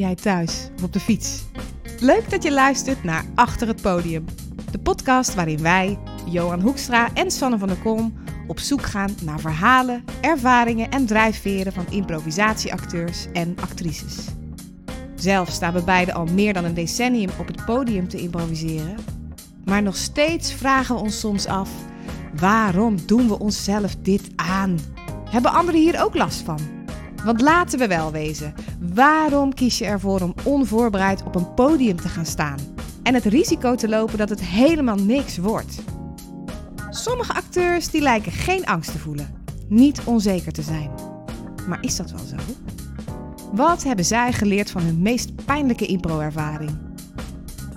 jij thuis of op de fiets. Leuk dat je luistert naar Achter het Podium. De podcast waarin wij, Johan Hoekstra en Sanne van der Kom, op zoek gaan naar verhalen, ervaringen en drijfveren van improvisatieacteurs en actrices. Zelf staan we beiden al meer dan een decennium op het podium te improviseren. Maar nog steeds vragen we ons soms af, waarom doen we onszelf dit aan? Hebben anderen hier ook last van? Want laten we wel wezen, waarom kies je ervoor om onvoorbereid op een podium te gaan staan? En het risico te lopen dat het helemaal niks wordt. Sommige acteurs die lijken geen angst te voelen, niet onzeker te zijn. Maar is dat wel zo? Wat hebben zij geleerd van hun meest pijnlijke impro-ervaring?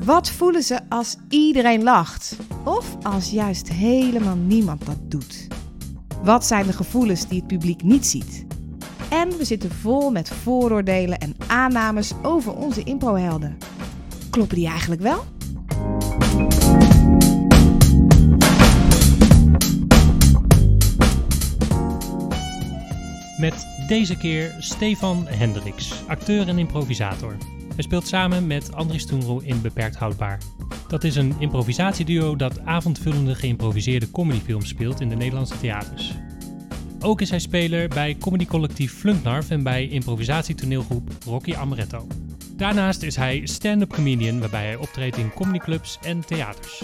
Wat voelen ze als iedereen lacht? Of als juist helemaal niemand dat doet? Wat zijn de gevoelens die het publiek niet ziet? En we zitten vol met vooroordelen en aannames over onze improhelden. Kloppen die eigenlijk wel? Met deze keer Stefan Hendricks, acteur en improvisator. Hij speelt samen met Andries Stoenro in Beperkt Houdbaar. Dat is een improvisatieduo dat avondvullende geïmproviseerde comedyfilms speelt in de Nederlandse theaters. Ook is hij speler bij comedycollectief Flunknarf en bij improvisatietoneelgroep Rocky Amaretto. Daarnaast is hij stand-up comedian waarbij hij optreedt in comedyclubs en theaters.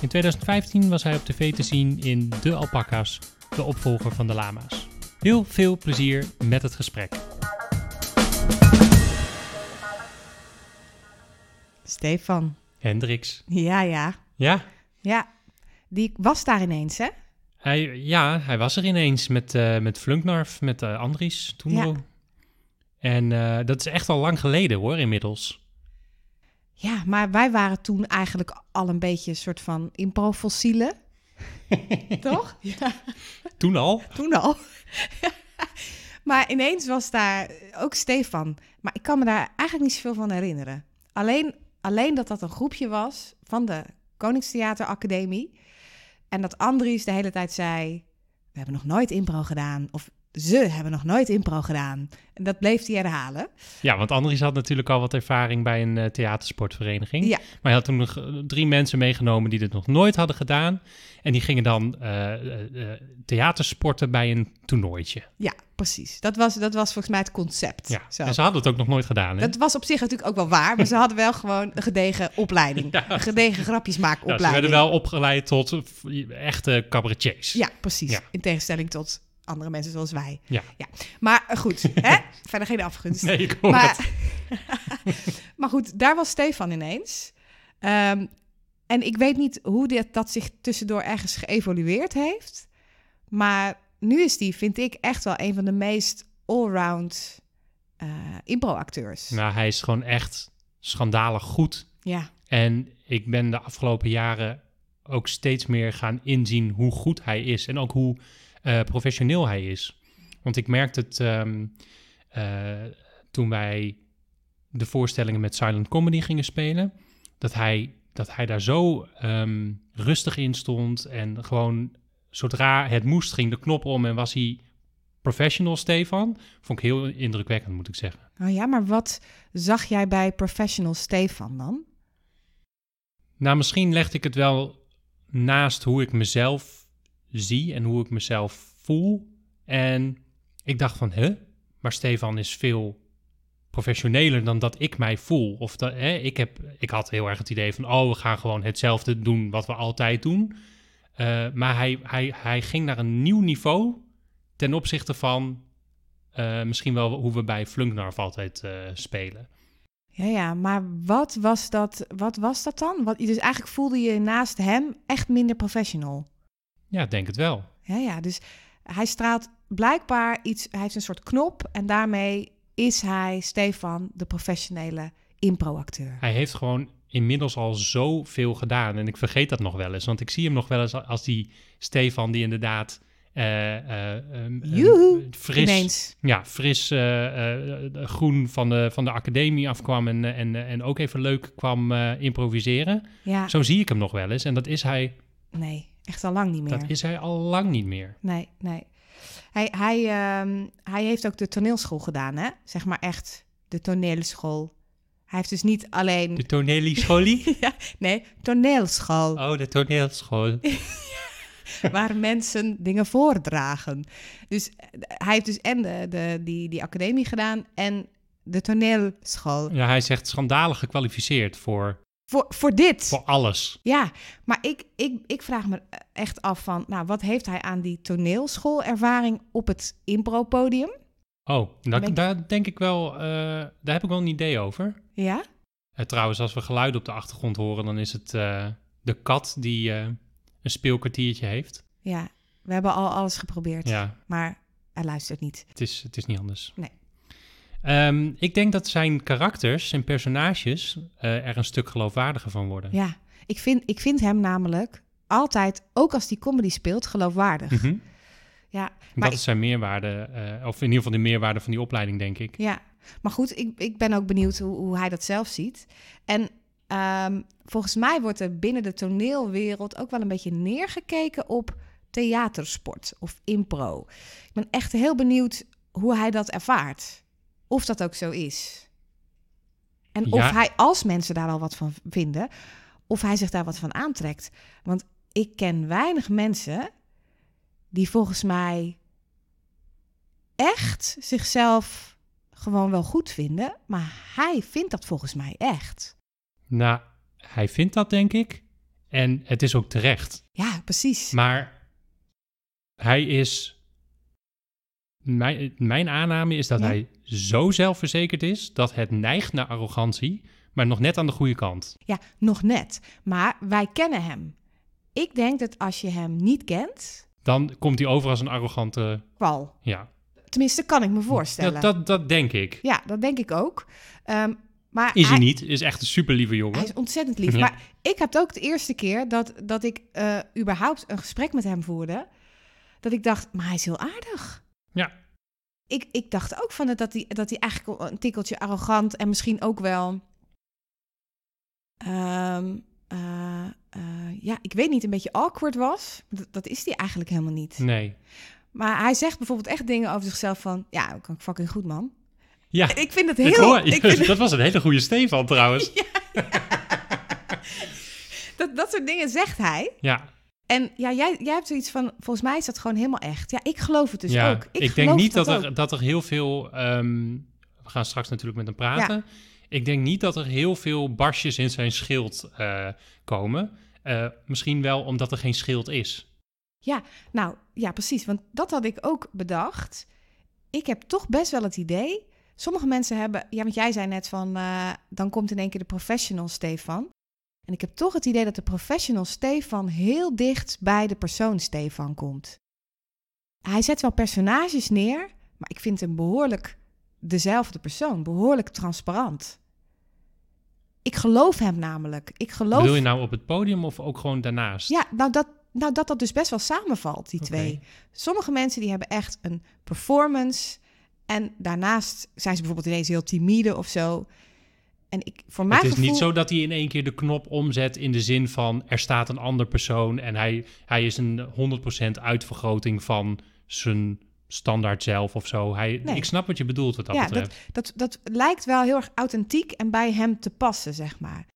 In 2015 was hij op tv te zien in De Alpacas, de opvolger van de lama's. Heel veel plezier met het gesprek. Stefan Hendricks. Ja. Ja? Ja, die was daar ineens, hè? Hij was er ineens met Flunknarf, met Andries toen nog. Ja. En dat is echt al lang geleden hoor, inmiddels. Ja, maar wij waren toen eigenlijk al een beetje een soort van improfossielen. Toch? Ja. Toen al. Maar ineens was daar ook Stefan. Maar ik kan me daar eigenlijk niet zoveel van herinneren. Alleen dat een groepje was van de Koningstheater Academie. En dat Andries de hele tijd zei, we hebben nog nooit impro gedaan. Of ze hebben nog nooit impro gedaan. En dat bleef hij herhalen. Ja, want Andries had natuurlijk al wat ervaring bij een theatersportvereniging. Ja. Maar hij had toen nog 3 mensen meegenomen die dit nog nooit hadden gedaan. En die gingen dan theatersporten bij een toernooitje. Ja, precies. Dat was volgens mij het concept. Ja. Zo. En ze hadden het ook nog nooit gedaan. Hè? Dat was op zich natuurlijk ook wel waar. Maar ze hadden wel gewoon een gedegen opleiding. Ja. Een gedegen grapjesmaakopleiding. Ja, ze werden wel opgeleid tot echte cabaretiers. Ja, precies. Ja. In tegenstelling tot andere mensen zoals wij. Ja. Maar goed, hè? Verder geen afgunst. Nee, ik hoor maar goed, daar was Stefan ineens. En ik weet niet hoe dat zich tussendoor ergens geëvolueerd heeft. Maar nu is die, vind ik, echt wel een van de meest allround impro-acteurs. Nou, hij is gewoon echt schandalig goed. Ja. En ik ben de afgelopen jaren ook steeds meer gaan inzien hoe goed hij is. En ook hoe professioneel hij is. Want ik merkte het toen wij de voorstellingen met Silent Comedy gingen spelen, dat hij daar zo rustig in stond en gewoon zodra het moest ging de knop om en was hij professional Stefan. Vond ik heel indrukwekkend, moet ik zeggen. Oh ja, maar wat zag jij bij professional Stefan dan? Nou, misschien legde ik het wel naast hoe ik mezelf zie en hoe ik mezelf voel. En ik dacht van, maar Stefan is veel professioneler dan dat ik mij voel. Of dat, ik had heel erg het idee van, we gaan gewoon hetzelfde doen wat we altijd doen. Maar hij ging naar een nieuw niveau ten opzichte van misschien wel hoe we bij Flunknarf altijd spelen. Ja, maar wat was dat dan? Dus eigenlijk voelde je naast hem echt minder professional. Ja, denk het wel. Ja, dus hij straalt blijkbaar iets. Hij heeft een soort knop en daarmee is hij, Stefan, de professionele impro-acteur. Hij heeft gewoon inmiddels al zoveel gedaan en ik vergeet dat nog wel eens. Want ik zie hem nog wel eens als die Stefan die inderdaad fris, ineens. Ja, groen van de academie afkwam en ook even leuk kwam improviseren. Ja. Zo zie ik hem nog wel eens en dat is hij. Nee. Echt al lang niet meer. Dat is hij al lang niet meer. Nee. Hij heeft ook de toneelschool gedaan, hè? Zeg maar echt de toneelschool. Hij heeft dus niet alleen... De toneelscholie? Ja, nee, toneelschool. Oh, de toneelschool. Waar mensen dingen voordragen. Dus hij heeft dus en die academie gedaan en de toneelschool. Ja, hij zegt schandalig gekwalificeerd voor... Voor dit. Voor alles. Ja, maar ik vraag me echt af van... Nou, wat heeft hij aan die toneelschoolervaring op het impro-podium? Oh, daar denk ik wel... daar heb ik wel een idee over. Ja? Trouwens, als we geluiden op de achtergrond horen... dan is het de kat die een speelkwartiertje heeft. Ja, we hebben al alles geprobeerd. Ja. Maar hij luistert niet. Het is niet anders. Nee. Ik denk dat zijn karakters en personages er een stuk geloofwaardiger van worden. Ja, ik vind hem namelijk altijd, ook als die comedy speelt, geloofwaardig. Mm-hmm. Ja, maar dat is zijn meerwaarde, of in ieder geval de meerwaarde van die opleiding, denk ik. Ja, maar goed, ik ben ook benieuwd hoe hij dat zelf ziet. En volgens mij wordt er binnen de toneelwereld ook wel een beetje neergekeken op theatersport of impro. Ik ben echt heel benieuwd hoe hij dat ervaart. Of dat ook zo is. En of hij, als mensen daar al wat van vinden... of hij zich daar wat van aantrekt. Want ik ken weinig mensen... die volgens mij echt zichzelf gewoon wel goed vinden. Maar hij vindt dat volgens mij echt. Nou, hij vindt dat, denk ik. En het is ook terecht. Ja, precies. Maar hij is... Mijn aanname is dat hij zo zelfverzekerd is... dat het neigt naar arrogantie, maar nog net aan de goede kant. Ja, nog net. Maar wij kennen hem. Ik denk dat als je hem niet kent... Dan komt hij over als een arrogante... kwal. Ja. Tenminste, kan ik me voorstellen. Dat denk ik. Ja, dat denk ik ook. Maar is hij niet. Is echt een superlieve jongen. Hij is ontzettend lief. Ja. Maar ik heb ook de eerste keer dat ik überhaupt een gesprek met hem voerde... dat ik dacht, maar hij is heel aardig... Ja. Ik dacht ook van dat hij eigenlijk een tikkeltje arrogant en misschien ook wel... ja, ik weet niet, een beetje awkward was. Dat is hij eigenlijk helemaal niet. Nee. Maar hij zegt bijvoorbeeld echt dingen over zichzelf van... Ja, dat kan ik fucking goed, man. Ja. En ik vind dat heel... Dat was een hele goede Stefan trouwens. Ja. dat soort dingen zegt hij. Ja. En ja, jij hebt zoiets van, volgens mij is dat gewoon helemaal echt. Ja, ik geloof het dus ook. Ik denk niet dat er heel veel... we gaan straks natuurlijk met hem praten. Ja. Ik denk niet dat er heel veel barstjes in zijn schild komen. Misschien wel omdat er geen schild is. Ja, nou, ja, precies. Want dat had ik ook bedacht. Ik heb toch best wel het idee... Sommige mensen hebben... Ja, want jij zei net van... dan komt in één keer de professional Stefan. En ik heb toch het idee dat de professional Stefan heel dicht bij de persoon Stefan komt. Hij zet wel personages neer, maar ik vind hem behoorlijk dezelfde persoon. Behoorlijk transparant. Ik geloof hem namelijk. Bedoel je nou op het podium of ook gewoon daarnaast? Ja, dat dus best wel samenvalt, die twee. Sommige mensen die hebben echt een performance en daarnaast zijn ze bijvoorbeeld ineens heel timide of zo... En het is niet zo dat hij in één keer de knop omzet in de zin van... er staat een ander persoon en hij is een 100% uitvergroting van zijn standaard zelf of zo. Nee. Ik snap wat je bedoelt wat dat betreft. Dat lijkt wel heel erg authentiek en bij hem te passen, zeg maar.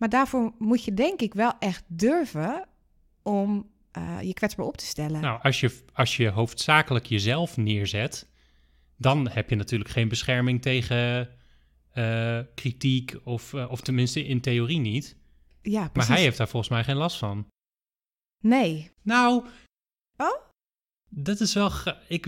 Maar daarvoor moet je denk ik wel echt durven om je kwetsbaar op te stellen. Nou, als je hoofdzakelijk jezelf neerzet... dan heb je natuurlijk geen bescherming tegen... kritiek, of tenminste in theorie niet. Ja, precies. Maar hij heeft daar volgens mij geen last van. Nee. Nou... Oh? Dat is wel... ik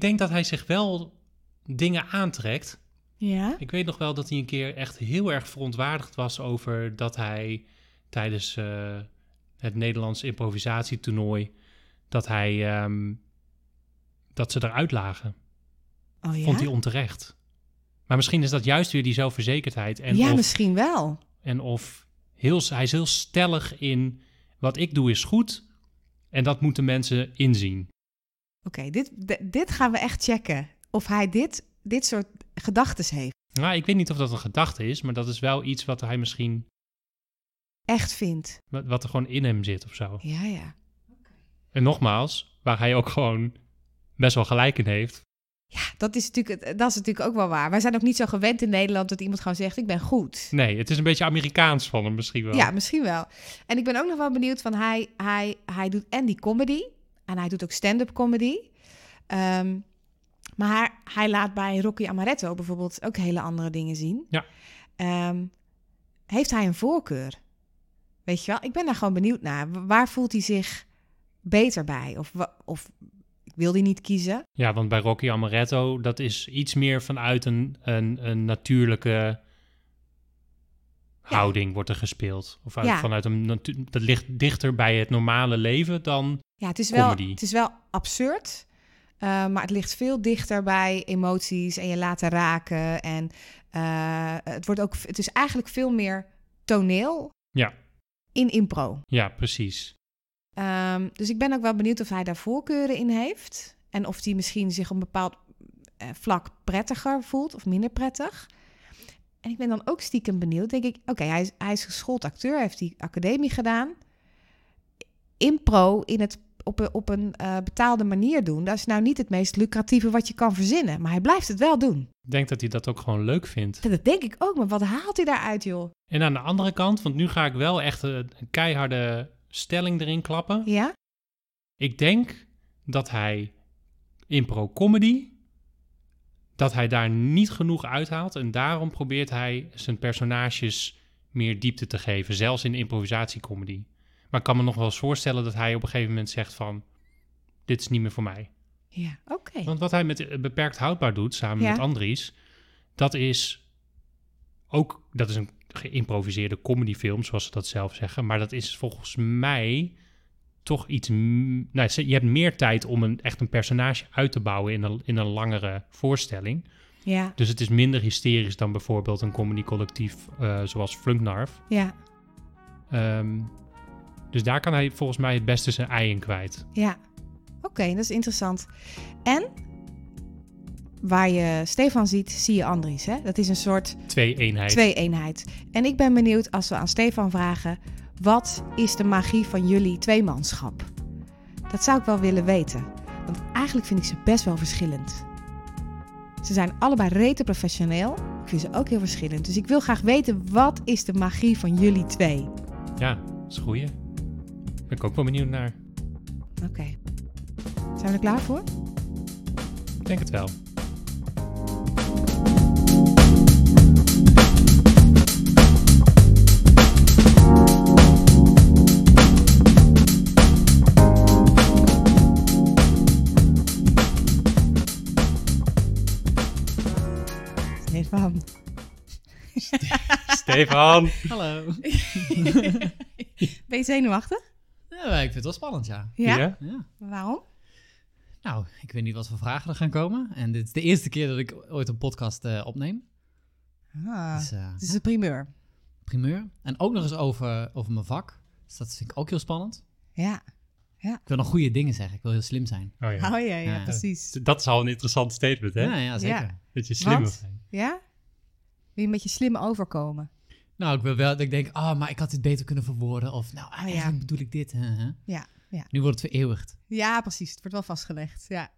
denk dat hij zich wel dingen aantrekt. Ja? Ik weet nog wel dat hij een keer echt heel erg verontwaardigd was over dat hij tijdens het Nederlands improvisatietoernooi dat ze eruit lagen. Oh ja? Vond hij onterecht. Maar misschien is dat juist weer die zelfverzekerdheid. Misschien wel. En hij is heel stellig in wat ik doe is goed. En dat moeten mensen inzien. Oké, dit gaan we echt checken. Of hij dit soort gedachtes heeft. Nou, ik weet niet of dat een gedachte is. Maar dat is wel iets wat hij misschien... echt vindt. Wat er gewoon in hem zit of zo. Ja, ja. Okay. En nogmaals, waar hij ook gewoon best wel gelijk in heeft. Ja, dat is natuurlijk ook wel waar. Wij zijn ook niet zo gewend in Nederland dat iemand gewoon zegt, ik ben goed. Nee, het is een beetje Amerikaans van hem misschien wel. Ja, misschien wel. En ik ben ook nog wel benieuwd van hij doet en die comedy. En hij doet ook stand-up comedy. Maar hij laat bij Rocky Amaretto bijvoorbeeld ook hele andere dingen zien. Ja. Heeft hij een voorkeur? Weet je wel, ik ben daar gewoon benieuwd naar. Waar voelt hij zich beter bij? Of wil hij niet kiezen? Ja, want bij Rocky Amaretto, dat is iets meer vanuit een natuurlijke houding wordt er gespeeld. Of vanuit dat ligt dichter bij het normale leven dan comedy. Het is wel absurd. Maar het ligt veel dichter bij emoties en je laten raken. En het is eigenlijk veel meer toneel in impro. Ja, precies. Dus ik ben ook wel benieuwd of hij daar voorkeuren in heeft. En of hij misschien zich op een bepaald vlak prettiger voelt of minder prettig. En ik ben dan ook stiekem benieuwd. Denk ik, oké, hij is geschoold acteur, heeft die academie gedaan. Impro in het op een betaalde manier doen. Dat is nou niet het meest lucratieve wat je kan verzinnen. Maar hij blijft het wel doen. Ik denk dat hij dat ook gewoon leuk vindt. Dat denk ik ook, maar wat haalt hij daaruit, joh? En aan de andere kant, want nu ga ik wel echt een keiharde stelling erin klappen. Ja? Ik denk dat hij impro-comedy, dat hij daar niet genoeg uithaalt. En daarom probeert hij zijn personages meer diepte te geven. Zelfs in improvisatiecomedy. Maar ik kan me nog wel eens voorstellen dat hij op een gegeven moment zegt van, dit is niet meer voor mij. Ja, oké. Want wat hij met Beperkt Houdbaar doet, samen met Andries, dat is een geïmproviseerde comedyfilm, zoals ze dat zelf zeggen. Maar dat is volgens mij toch iets... je hebt meer tijd om echt een personage uit te bouwen in een langere voorstelling. Ja. Dus het is minder hysterisch dan bijvoorbeeld een comedycollectief zoals Flunknarf. Ja. Dus daar kan hij volgens mij het beste zijn ei in kwijt. Ja, oké, dat is interessant. En waar je Stefan ziet, zie je Andries. Hè? Dat is een soort... twee-eenheid. En ik ben benieuwd als we aan Stefan vragen, wat is de magie van jullie tweemanschap? Dat zou ik wel willen weten. Want eigenlijk vind ik ze best wel verschillend. Ze zijn allebei rete professioneel. Ik vind ze ook heel verschillend. Dus ik wil graag weten, wat is de magie van jullie twee? Ja, dat is goeie. Ben ik ook wel benieuwd naar. Oké. Zijn we er klaar voor? Ik denk het wel. Stefan! Hallo. Ben je zenuwachtig? Ja, ik vind het wel spannend, ja. Ja? Ja. Waarom? Nou, ik weet niet wat voor vragen er gaan komen. En dit is de eerste keer dat ik ooit een podcast opneem. Ah, dus, het is een primeur. Primeur. En ook nog eens over mijn vak. Dus dat vind ik ook heel spannend. Ja. Ja. Ik wil nog goede dingen zeggen. Ik wil heel slim zijn. Oh ja, ja, precies. Dat is al een interessant statement, hè? Ja zeker. Ja. Dat je slim wordt. Ja? Wil je met je slim overkomen? Nou, ik wil wel dat ik denk, maar ik had dit beter kunnen verwoorden. Of nou, eigenlijk bedoel ik dit. Hè? Ja. Nu wordt het vereeuwigd. Ja, precies. Het wordt wel vastgelegd, ja.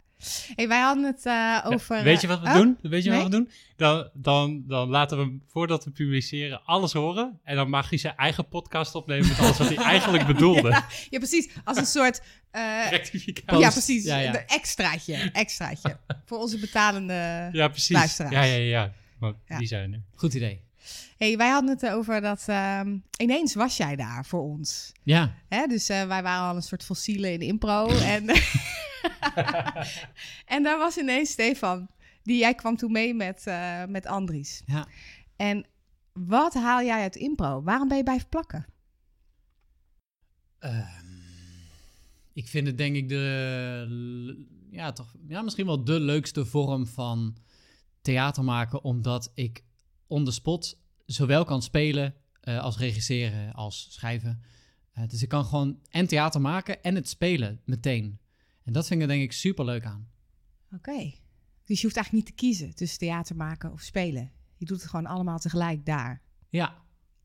Hey, wij hadden het over... Weet je wat we doen? Weet je wat we doen? Dan laten we hem, voordat we publiceren, alles horen. En dan mag hij zijn eigen podcast opnemen met alles wat hij eigenlijk bedoelde. Ja, precies. Als een soort... rectificatie. Ja, precies. Ja. Een extraatje. Voor onze betalende luisteraars. Ja. Maar die zijn er. Goed idee. Hey, wij hadden het over dat ineens was jij daar voor ons. Ja. Hè? Dus wij waren al een soort fossielen in de impro. En daar was ineens Stefan. Jij kwam toen mee met Andries. Ja. En wat haal jij uit impro? Waarom ben je blijven plakken? Ik vind het denk ik misschien wel de leukste vorm van theater maken. Omdat ik on the spot zowel kan spelen als regisseren, als schrijven. Dus ik kan gewoon en theater maken en het spelen meteen. En dat vind ik denk ik superleuk aan. Oké. Dus je hoeft eigenlijk niet te kiezen tussen theater maken of spelen. Je doet het gewoon allemaal tegelijk daar. Ja,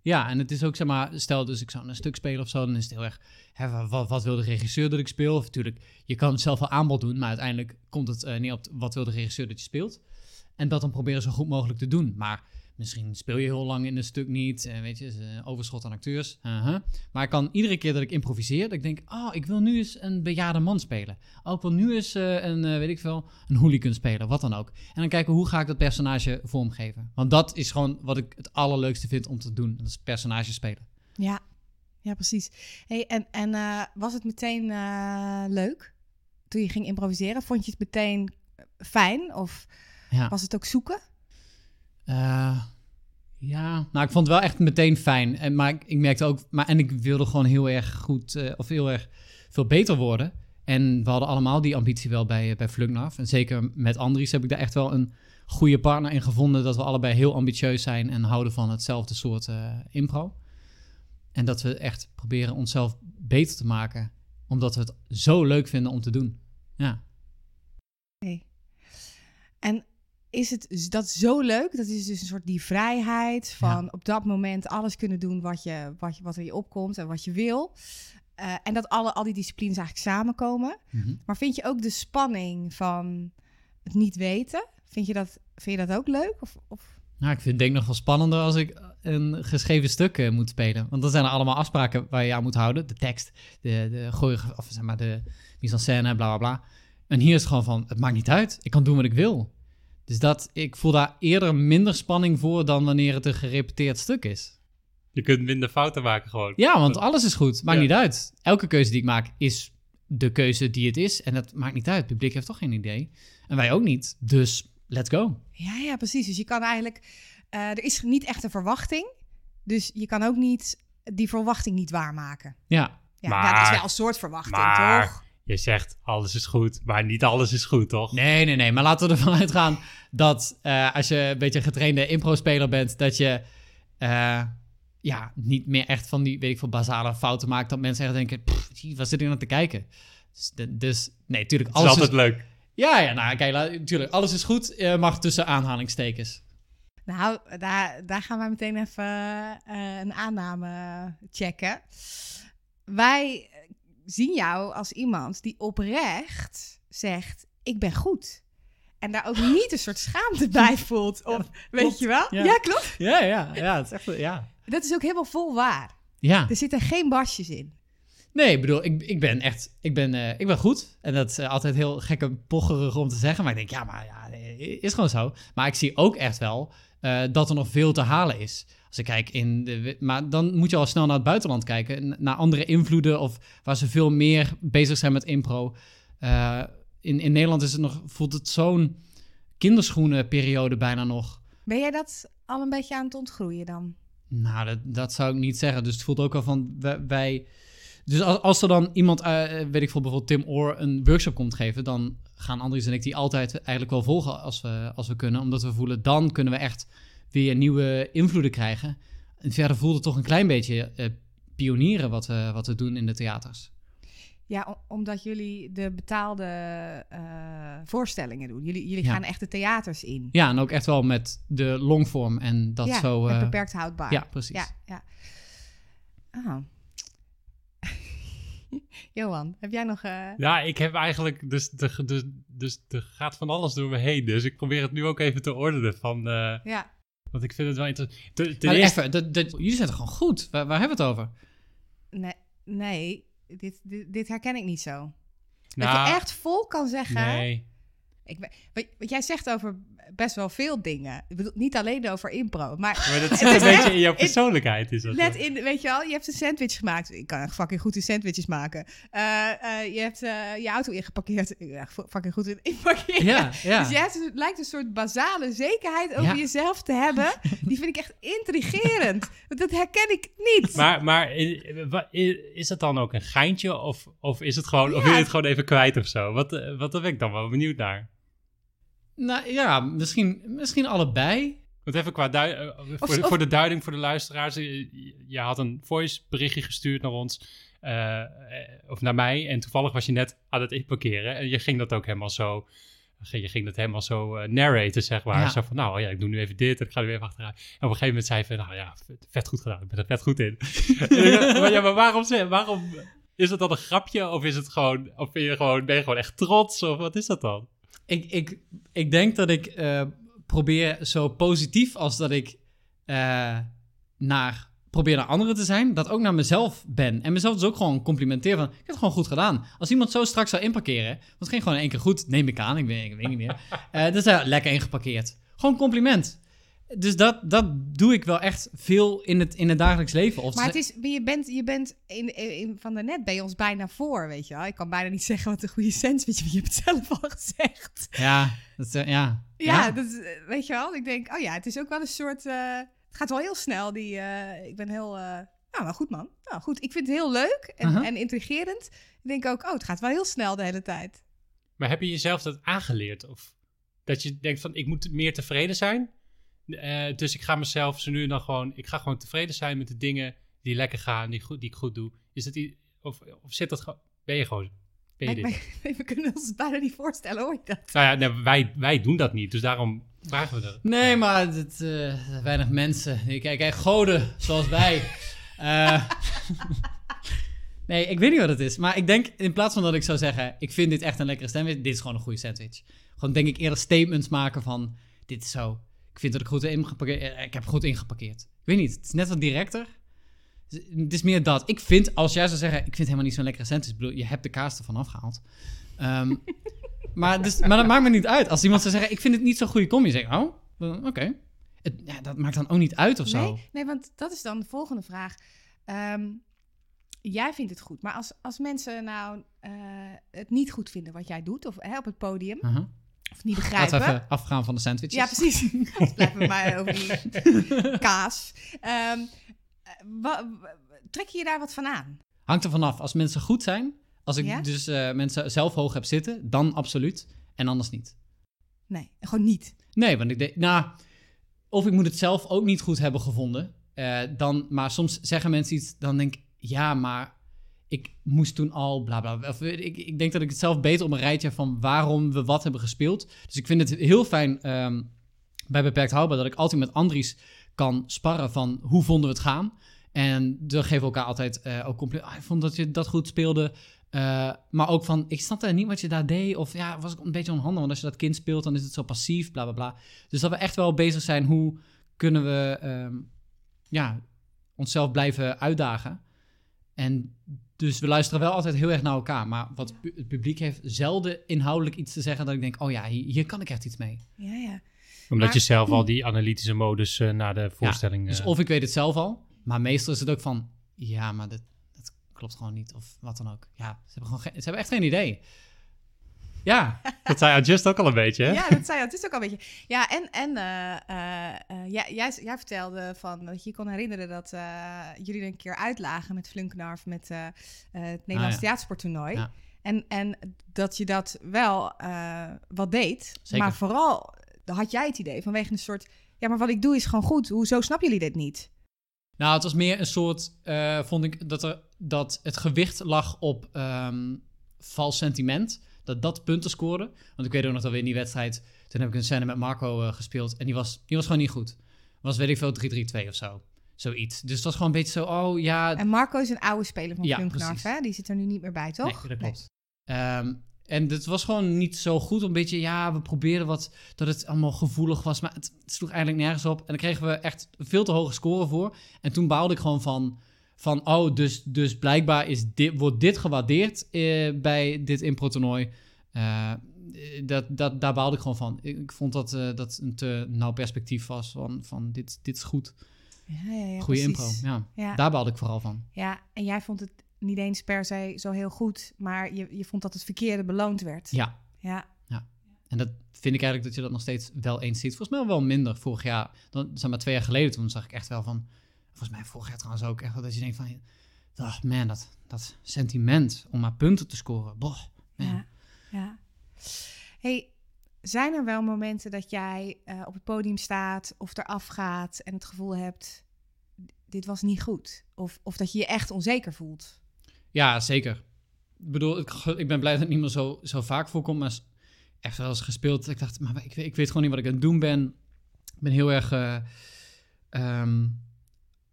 Ja, en het is ook, zeg maar, stel dus ik zou een stuk spelen of zo, dan is het heel erg, hè, wat wil de regisseur dat ik speel? Of natuurlijk, je kan zelf wel aanbod doen, maar uiteindelijk komt het neer op wat wil de regisseur dat je speelt. En dat dan proberen zo goed mogelijk te doen. Maar misschien speel je heel lang in een stuk niet, weet je, overschot aan acteurs. Maar ik kan iedere keer dat ik improviseer, dat ik denk, oh, ik wil nu eens een bejaarde man spelen. Oh, ik wil nu eens een hooligan spelen, wat dan ook. En dan kijken, hoe ga ik dat personage vormgeven? Want dat is gewoon wat ik het allerleukste vind om te doen. Dat is personage spelen. Ja, ja, precies. Hey, en was het meteen leuk toen je ging improviseren? Vond je het meteen fijn of was het ook zoeken? Ik vond het wel echt meteen fijn. Maar ik merkte ook... En ik wilde gewoon heel erg goed... of heel erg veel beter worden. En we hadden allemaal die ambitie wel bij Flunknarf. En zeker met Andries heb ik daar echt wel een goede partner in gevonden. Dat we allebei heel ambitieus zijn en houden van hetzelfde soort impro. En dat we echt proberen onszelf beter te maken. Omdat we het zo leuk vinden om te doen. Ja. Okay. En... is het dat zo leuk? Dat is dus een soort die vrijheid van op dat moment alles kunnen doen wat er je opkomt en wat je wil. En dat al die disciplines eigenlijk samenkomen. Mm-hmm. Maar vind je ook de spanning van het niet weten? Vind je dat ook leuk? Of? Nou, ik vind het denk ik nog wel spannender als ik een geschreven stuk moet spelen. Want dan zijn er allemaal afspraken waar je aan moet houden. De tekst, de mise-en-scène, bla bla bla. En hier is het gewoon van, het maakt niet uit. Ik kan doen wat ik wil. Dus ik voel daar eerder minder spanning voor dan wanneer het een gerepeteerd stuk is. Je kunt minder fouten maken gewoon. Ja, want alles is goed. Maakt niet uit. Elke keuze die ik maak is de keuze die het is. En dat maakt niet uit. Het publiek heeft toch geen idee. En wij ook niet. Dus let's go. Ja, precies. Dus je kan eigenlijk... er is niet echt een verwachting. Dus je kan ook niet die verwachting niet waarmaken. Ja, maar dat is wel een soort verwachting, toch? Je zegt, alles is goed, maar niet alles is goed, toch? Nee. Maar laten we ervan uitgaan dat als je een beetje een getrainde impro-speler bent... dat je niet meer echt van die, weet ik veel, basale fouten maakt... dat mensen echt denken, wat zit ik nou te kijken? Dus nee, tuurlijk... alles is altijd leuk. Ja, nou kijk, natuurlijk, alles is goed, mag tussen aanhalingstekens. Nou, daar gaan wij meteen even een aanname checken. Wij... zien jou als iemand die oprecht zegt, ik ben goed. En daar ook niet een soort schaamte bij voelt. Of, weet je wel? Ja, klopt? Ja, dat is echt, Dat is ook helemaal vol waar. Ja. Er zitten geen basjes in. Nee, ik bedoel, ik ben goed. En dat is altijd heel gek en pocherig om te zeggen. Maar ik denk, is gewoon zo. Maar ik zie ook echt wel dat er nog veel te halen is. Als ik kijk maar dan moet je al snel naar het buitenland kijken. Naar andere invloeden of waar ze veel meer bezig zijn met impro. In Nederland is het nog, voelt het zo'n kinderschoenenperiode bijna nog. Ben jij dat al een beetje aan het ontgroeien dan? Nou, dat zou ik niet zeggen. Dus het voelt ook wel van, wij... Dus als er dan iemand, bijvoorbeeld Tim Oor, een workshop komt geven... dan gaan Andries en ik die altijd eigenlijk wel volgen als we kunnen. Omdat we voelen, dan kunnen we echt... weer nieuwe invloeden krijgen. En verder voelde het toch een klein beetje pionieren wat we doen in de theaters. Ja, omdat jullie de betaalde voorstellingen doen. Jullie gaan echt de theaters in. Ja, en ook echt wel met de longvorm en dat zo... Ja, beperkt houdbaar. Ja, precies. Ja. Oh. Johan, heb jij nog... Ja, ik heb eigenlijk... Dus er gaat van alles door me heen. Dus ik probeer het nu ook even te ordenen van... Ja. Want ik vind het wel interessant. Jullie zijn toch gewoon goed? Waar hebben we het over? Nee, dit herken ik niet zo. Nou, dat je echt vol kan zeggen... Nee. Wat jij zegt over best wel veel dingen. Ik bedoel, niet alleen over impro. Maar dat zit een beetje in jouw persoonlijkheid. Is dat net in, weet je wel, je hebt een sandwich gemaakt. Ik kan echt fucking goed in sandwiches maken. Je hebt je auto ingeparkeerd. Fucking goed in inparkeren. Ja. Dus je lijkt een soort basale zekerheid over jezelf te hebben. Die vind ik echt intrigerend. Want dat herken ik niet. Maar is dat dan ook een geintje? Of is het gewoon, of wil je het gewoon even kwijt of zo? Wat ben ik dan wel benieuwd naar? Nou ja, misschien allebei. Want even qua voor de duiding voor de luisteraars. Je had een voice berichtje gestuurd naar ons. Of naar mij. En toevallig was je net aan het inparkeren. En je ging dat ook helemaal zo Je ging dat helemaal zo narraten, zeg maar. Ja. Zo van, nou ja, ik doe nu even dit en ik ga nu even achteruit. En op een gegeven moment zei hij van, nou ja, vet goed gedaan. Ik ben er vet goed in. maar waarom is dat dan een grapje? Of is het gewoon, of ben je gewoon echt trots? Of wat is dat dan? Ik denk dat ik probeer zo positief als dat ik probeer naar anderen te zijn, dat ook naar mezelf ben. En mezelf dus ook gewoon complimenteer van, ik heb het gewoon goed gedaan. Als iemand zo straks zou inparkeren, want het ging gewoon in één keer goed, neem ik aan, ik weet niet meer. Dus ja, lekker ingeparkeerd. Gewoon compliment. Dus dat doe ik wel echt veel in het dagelijks leven. Of maar het is, je bent van daarnet bij ons bijna voor, weet je wel. Ik kan bijna niet zeggen wat een goede sens, weet je, want je hebt het zelf al gezegd. Ja, dat is, weet je wel. Ik denk, oh ja, het is ook wel een soort... Het gaat wel heel snel. Ik ben heel... nou, goed man. Nou, goed. Ik vind het heel leuk en intrigerend. Ik denk ook, het gaat wel heel snel de hele tijd. Maar heb je jezelf dat aangeleerd? Of dat je denkt van, ik moet meer tevreden zijn? Dus ik ga mezelf zo nu en dan gewoon... Ik ga gewoon tevreden zijn met de dingen die lekker gaan, die ik goed doe. Is dat of zit dat gewoon... Ben je gewoon... We kunnen ons bijna niet voorstellen, hoor je dat? Nou ja, nee, wij doen dat niet, dus daarom vragen we dat. Nee, maar weinig mensen. Ik kijk goden, zoals wij. Nee, ik weet niet wat het is. Maar ik denk, in plaats van dat ik zou zeggen... ik vind dit echt een lekkere sandwich, dit is gewoon een goede sandwich. Gewoon denk ik eerder statements maken van... dit is zo, ik vind dat ik goed ingeparkeerd... ik heb goed ingeparkeerd. Ik weet niet, het is net wat directer. Het is meer dat. Ik vind, als jij zou zeggen... ik vind helemaal niet zo'n lekkere sandwich. Ik bedoel, je hebt de kaas ervan afgehaald. Maar dat maakt me niet uit. Als iemand zou zeggen... ik vind het niet zo'n goede combi. Zeg ik, oké. Ja, dat maakt dan ook niet uit of zo. Nee, want dat is dan de volgende vraag. Jij vindt het goed. Maar als mensen nou het niet goed vinden wat jij doet... of op het podium... Uh-huh. Of niet begrijpen. Laten we even afgaan van de sandwiches. Ja, precies. Dus blijven we maar over die kaas. Trek je daar wat van aan? Hangt er vanaf. Als mensen goed zijn, als ik dus mensen zelf hoog heb zitten, dan absoluut. En anders niet. Nee, gewoon niet. Nee, want ik denk, of ik moet het zelf ook niet goed hebben gevonden. Maar soms zeggen mensen iets, dan denk ik, ja, maar ik moest toen al bla bla. Of, ik denk dat ik het zelf beter op een rijtje heb van waarom we wat hebben gespeeld. Dus ik vind het heel fijn bij Beperkt Houdbaar dat ik altijd met Andries kan sparren van hoe vonden we het gaan. En dan geven we elkaar altijd ook complimenten. Ik vond dat je dat goed speelde. Maar ook van, ik snapte niet wat je daar deed. Of ja, was ik een beetje onhandig. Want als je dat kind speelt, dan is het zo passief, bla bla bla. Dus dat we echt wel bezig zijn, hoe kunnen we onszelf blijven uitdagen. En dus we luisteren wel altijd heel erg naar elkaar. Maar het publiek heeft zelden inhoudelijk iets te zeggen dat ik denk, oh ja, hier kan ik echt iets mee. Ja, ja. Omdat je zelf al die analytische modus naar de voorstelling... dus of ik weet het zelf al, maar meestal is het ook van... ja, maar dat klopt gewoon niet, of wat dan ook. Ja, ze hebben echt geen idee. Ja, dat zei Adjust ook al een beetje, hè? Ja, dat zei Adjust ook al een beetje. Ja, jij vertelde van dat je kon herinneren dat jullie er een keer uitlagen met Flunknarf... met het Nederlands theatersporttoernooi. Ja. En dat je dat wel wat deed, zeker. Maar vooral... Dan had jij het idee vanwege een soort... ja, maar wat ik doe is gewoon goed. Hoezo snappen jullie dit niet? Nou, het was meer een soort... vond ik dat het gewicht lag op vals sentiment. Dat punten scoorde. Want ik weet ook nog dat we in die wedstrijd... Toen heb ik een scène met Marco gespeeld. En die was gewoon niet goed. Was, weet ik veel, 3-3-2 of zo. Zoiets. Dus het was gewoon een beetje zo... Oh ja. En Marco is een oude speler van Flunknarf, hè? Die zit er nu niet meer bij, toch? Nee, dat klopt. Nee. En het was gewoon niet zo goed. Een beetje, ja, we probeerden wat... dat het allemaal gevoelig was. Maar het sloeg eigenlijk nergens op. En dan kregen we echt veel te hoge score voor. En toen baalde ik gewoon van dus blijkbaar wordt dit gewaardeerd bij dit impro-toernooi. Daar baalde ik gewoon van. Ik vond dat een te nauw perspectief was van dit is goed. Ja, goeie impro. Ja. Daar baalde ik vooral van. Ja, en jij vond het... niet eens per se zo heel goed, maar je vond dat het verkeerde beloond werd. Ja. En dat vind ik eigenlijk dat je dat nog steeds wel eens ziet. Volgens mij wel minder vorig jaar. Dan zijn maar 2 jaar geleden, toen zag ik echt wel van... Volgens mij vorig jaar trouwens ook echt wel dat je denkt van... Oh man, dat sentiment om maar punten te scoren. Boah, ja. Hey, zijn er wel momenten dat jij op het podium staat of eraf gaat en het gevoel hebt... dit was niet goed? Of dat je je echt onzeker voelt? Ja, zeker. Ik bedoel, ik ben blij dat het niet meer zo vaak voorkomt, maar echt wel eens gespeeld. Ik dacht, maar ik weet gewoon niet wat ik aan het doen ben. Ik ben heel erg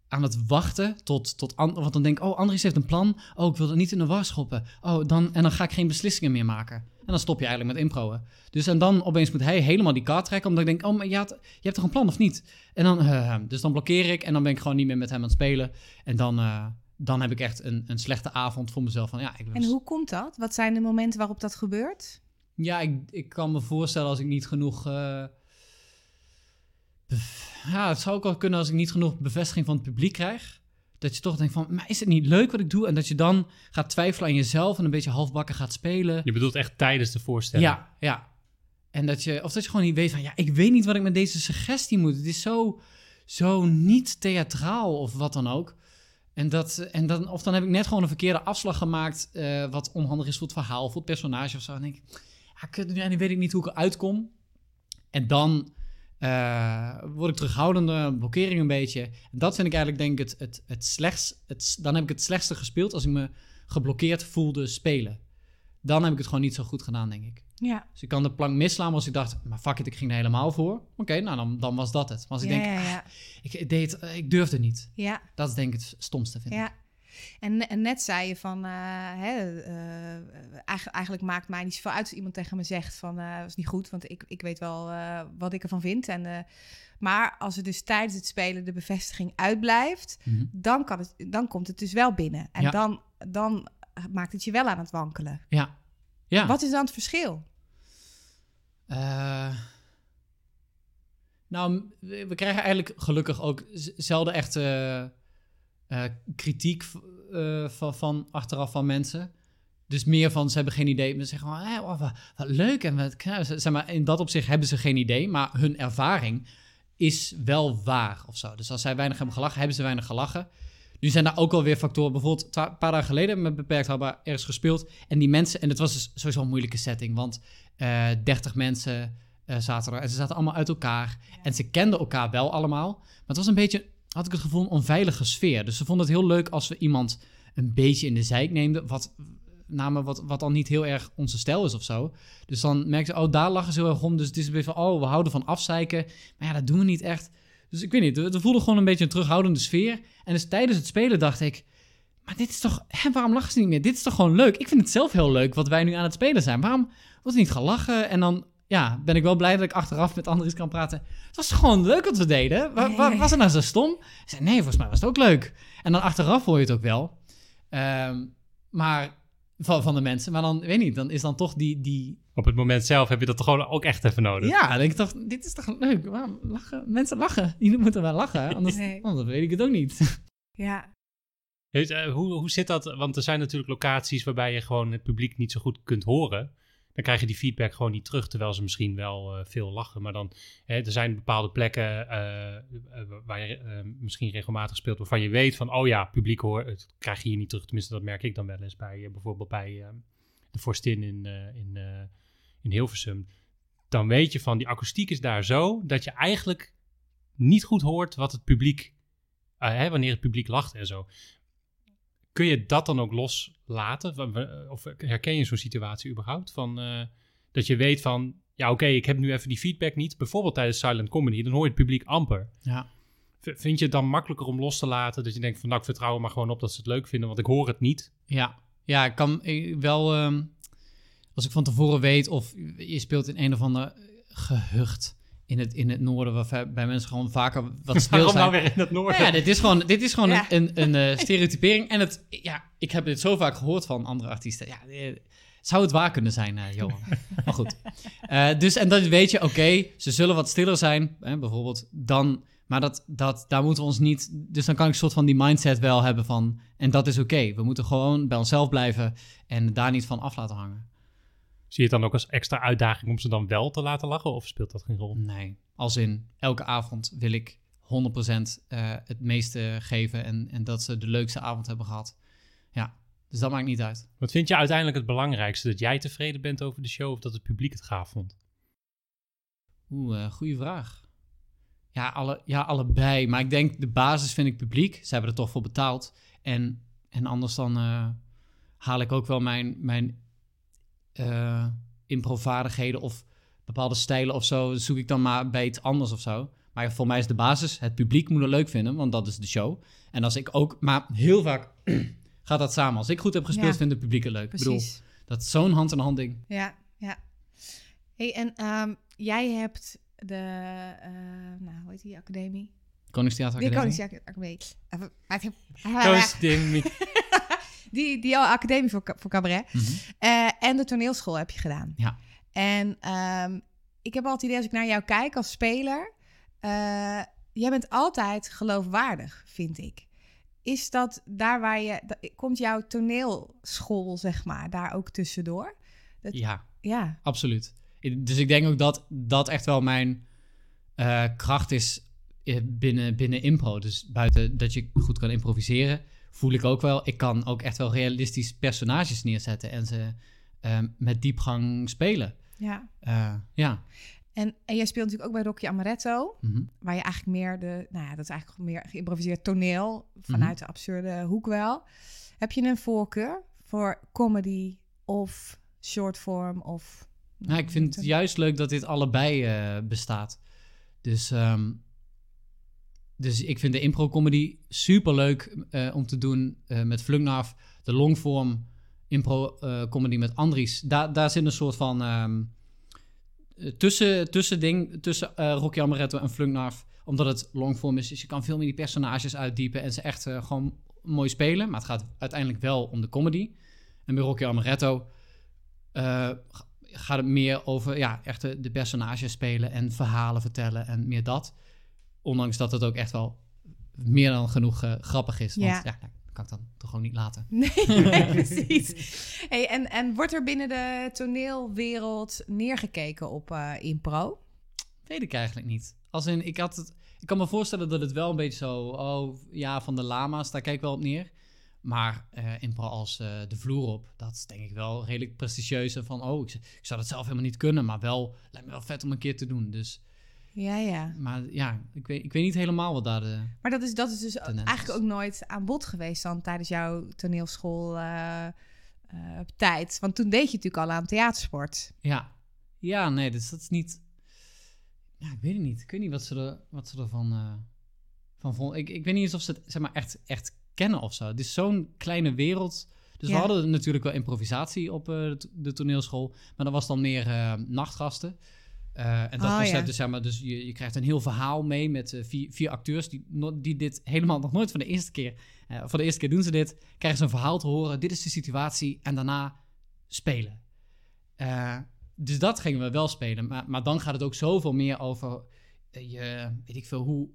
aan het wachten want dan denk ik, oh, Andries heeft een plan. Oh, ik wil dat niet in de war schoppen. Oh, dan ga ik geen beslissingen meer maken. En dan stop je eigenlijk met improen. Dus en dan opeens moet hij helemaal die kaart trekken, omdat ik denk, oh, maar je hebt toch een plan of niet? En dan, dus dan blokkeer ik en dan ben ik gewoon niet meer met hem aan het spelen. En dan heb ik echt een slechte avond voor mezelf. En hoe komt dat? Wat zijn de momenten waarop dat gebeurt? Ja, ik kan me voorstellen als ik niet genoeg... het zou ook wel kunnen als ik niet genoeg bevestiging van het publiek krijg. Dat je toch denkt van, maar is het niet leuk wat ik doe? En dat je dan gaat twijfelen aan jezelf en een beetje halfbakken gaat spelen. Je bedoelt echt tijdens de voorstelling? Ja, ja. En dat je gewoon niet weet van, ja, ik weet niet wat ik met deze suggestie moet. Het is zo niet theatraal of wat dan ook. En dan heb ik net gewoon een verkeerde afslag gemaakt, wat onhandig is voor het verhaal, voor het personage of zo. En denk ik, nu weet ik niet hoe ik eruit kom. En dan word ik terughoudender, blokkering een beetje. En dat vind ik eigenlijk, denk ik, het slechts. Dan heb ik het slechtste gespeeld als ik me geblokkeerd voelde spelen. Dan heb ik het gewoon niet zo goed gedaan, denk ik. Ja. Dus ik kan de plank misslaan, als ik dacht, maar fuck it, ik ging er helemaal voor. Oké, nou dan was dat het. Maar als ik denk, ik durfde niet. Ja. Dat is denk ik het stomste, vind ik. En net zei je van, eigenlijk maakt mij niet zoveel uit als iemand tegen me zegt van, dat is niet goed, want ik weet wel wat ik ervan vind. Maar als er dus tijdens het spelen de bevestiging uitblijft, dan komt het dus wel binnen. En dan maakt het je wel aan het wankelen. Ja. Ja. Wat is dan het verschil? We krijgen eigenlijk gelukkig ook zelden echt kritiek van achteraf van mensen. Dus meer van, ze hebben geen idee. Ze zeggen gewoon, wat leuk. En in dat opzicht hebben ze geen idee. Maar hun ervaring is wel waar of zo. Dus als zij weinig hebben gelachen, hebben ze weinig gelachen. Nu zijn daar ook alweer factoren. Bijvoorbeeld, een paar dagen geleden met Beperkt Houdbaar ergens gespeeld. En die mensen... En het was dus sowieso een moeilijke setting. Want 30 mensen zaten er. En ze zaten allemaal uit elkaar. Ja. En ze kenden elkaar wel allemaal. Maar het was een beetje... Had ik het gevoel, een onveilige sfeer. Dus ze vonden het heel leuk als we iemand een beetje in de zeik neemden. Wat dan niet heel erg onze stijl is of zo. Dus dan merkten ze, oh, daar lachen ze heel erg om. Dus het is een beetje van, oh, we houden van afzeiken. Maar ja, dat doen we niet echt... Dus ik weet niet, er voelde gewoon een beetje een terughoudende sfeer. En dus tijdens het spelen dacht ik... Maar dit is toch... waarom lachen ze niet meer? Dit is toch gewoon leuk? Ik vind het zelf heel leuk wat wij nu aan het spelen zijn. Waarom wordt er niet gelachen? En dan ben ik wel blij dat ik achteraf met Andries kan praten. Het was gewoon leuk wat we deden. Was het nou zo stom? Ik zei, nee, volgens mij was het ook leuk. En dan achteraf hoor je het ook wel. Maar... Van de mensen, maar dan, weet niet, dan is dan toch die... Op het moment zelf heb je dat toch gewoon ook echt even nodig? Ja, dan denk ik toch, dit is toch leuk, waarom lachen? Mensen lachen, jullie moeten wel lachen, anders weet ik het ook niet. Ja. Hoe zit dat? Want er zijn natuurlijk locaties waarbij je gewoon het publiek niet zo goed kunt horen. Dan krijg je die feedback gewoon niet terug, terwijl ze misschien wel veel lachen. Maar dan, er zijn bepaalde plekken waar je misschien regelmatig speelt, waarvan je weet van, oh ja, publiek hoor, het krijg je hier niet terug. Tenminste, dat merk ik dan wel eens bij bijvoorbeeld bij de Vorstin in Hilversum. Dan weet je van, die akoestiek is daar zo, dat je eigenlijk niet goed hoort wat het publiek, wanneer het publiek lacht en zo. Kun je dat dan ook loslaten? Of herken je zo'n situatie überhaupt? Van, dat je weet van... Ja, oké, ik heb nu even die feedback niet. Bijvoorbeeld tijdens Silent Comedy. Dan hoor je het publiek amper. Ja. Vind je het dan makkelijker om los te laten? Dat je denkt van, nou, ik vertrouw er maar gewoon op dat ze het leuk vinden. Want ik hoor het niet. Ja, ik kan wel... als ik van tevoren weet... Of je speelt in een of ander gehucht... In het noorden, waarbij mensen gewoon vaker wat stil zijn. Waarom nou weer in het noorden? Ja, dit is gewoon een stereotypering. En ik heb dit zo vaak gehoord van andere artiesten. Ja, zou het waar kunnen zijn, Johan? Maar goed. Dus, en dan weet je, oké, ze zullen wat stiller zijn. Hè, bijvoorbeeld dan... Maar daar moeten we ons niet... Dus dan kan ik een soort van die mindset wel hebben van... En dat is oké. We moeten gewoon bij onszelf blijven en daar niet van af laten hangen. Zie je het dan ook als extra uitdaging om ze dan wel te laten lachen? Of speelt dat geen rol? Nee, als in elke avond wil ik 100% het meeste geven... en dat ze de leukste avond hebben gehad. Ja, dus dat maakt niet uit. Wat vind je uiteindelijk het belangrijkste? Dat jij tevreden bent over de show of dat het publiek het gaaf vond? Goede vraag. Ja, allebei. Maar ik denk, de basis vind ik publiek. Ze hebben er toch voor betaald. En anders dan haal ik ook wel mijn... improvaardigheden of bepaalde stijlen of zo, zoek ik dan maar bij iets anders of zo. Maar voor mij is de basis, het publiek moet het leuk vinden, want dat is de show. En als ik ook, maar heel vaak gaat dat samen. Als ik goed heb gespeeld, vindt het publiek het leuk. Precies. Ik bedoel, dat is zo'n hand-in-hand ding. Ja, ja. Hey, en jij hebt de, hoe heet die academie? Koningstheater Academie. De Koningstheater Academie. Die academie voor cabaret. Mm-hmm. En de toneelschool heb je gedaan. Ja. En ik heb altijd het idee, als ik naar jou kijk als speler... jij bent altijd geloofwaardig, vind ik. Is dat daar waar je... komt jouw toneelschool, zeg maar, daar ook tussendoor? Dat, ja, absoluut. Dus ik denk ook dat dat echt wel mijn kracht is binnen impro. Dus buiten dat je goed kan improviseren... voel ik ook wel, ik kan ook echt wel realistisch personages neerzetten... en ze met diepgang spelen. Ja. Ja. En jij speelt natuurlijk ook bij Rocky Amaretto... Mm-hmm. waar je eigenlijk meer dat is eigenlijk meer geïmproviseerd toneel... vanuit de absurde hoek wel. Heb je een voorkeur voor comedy of shortform of... Nou, ik vind het juist leuk dat dit allebei bestaat. Dus ik vind de impro-comedy superleuk om te doen met Flunknarf. De longform impro-comedy met Andries. Daar zit een soort van tussen Rocky Amaretto en Flunknarf. Omdat het longform is, dus je kan veel meer die personages uitdiepen... en ze echt gewoon mooi spelen. Maar het gaat uiteindelijk wel om de comedy. En bij Rocky Amaretto gaat het meer over echt de personages spelen... en verhalen vertellen en meer dat... Ondanks dat het ook echt wel meer dan genoeg grappig is. Want dat kan ik dan toch gewoon niet laten. Nee, precies. Hey, en wordt er binnen de toneelwereld neergekeken op impro? Weet ik eigenlijk niet. Als in, ik kan me voorstellen dat het wel een beetje zo... van de lama's, daar kijk ik wel op neer. Maar impro als de vloer op, dat is denk ik wel redelijk prestigieus. En van, ik zou dat zelf helemaal niet kunnen. Maar wel, lijkt me wel vet om een keer te doen, dus... Ja. Maar ik weet niet helemaal wat daar de... Maar dat is dus eigenlijk ook nooit aan bod geweest dan tijdens jouw toneelschool tijd. Want toen deed je natuurlijk al aan theatersport. Ja, nee, dus dat is niet... Ja, ik weet het niet. Ik weet niet wat ze ervan van vonden. Ik weet niet eens of ze het echt kennen of zo. Het is zo'n kleine wereld. Dus we hadden natuurlijk wel improvisatie op de toneelschool. Maar dat was dan meer nachtgasten. En dat concept is dus je krijgt een heel verhaal mee met vier acteurs die dit helemaal nog nooit van de eerste keer... voor de eerste keer doen ze dit, krijgen ze een verhaal te horen. Dit is de situatie en daarna spelen. Dus dat gingen we wel spelen. Maar dan gaat het ook zoveel meer over... hoe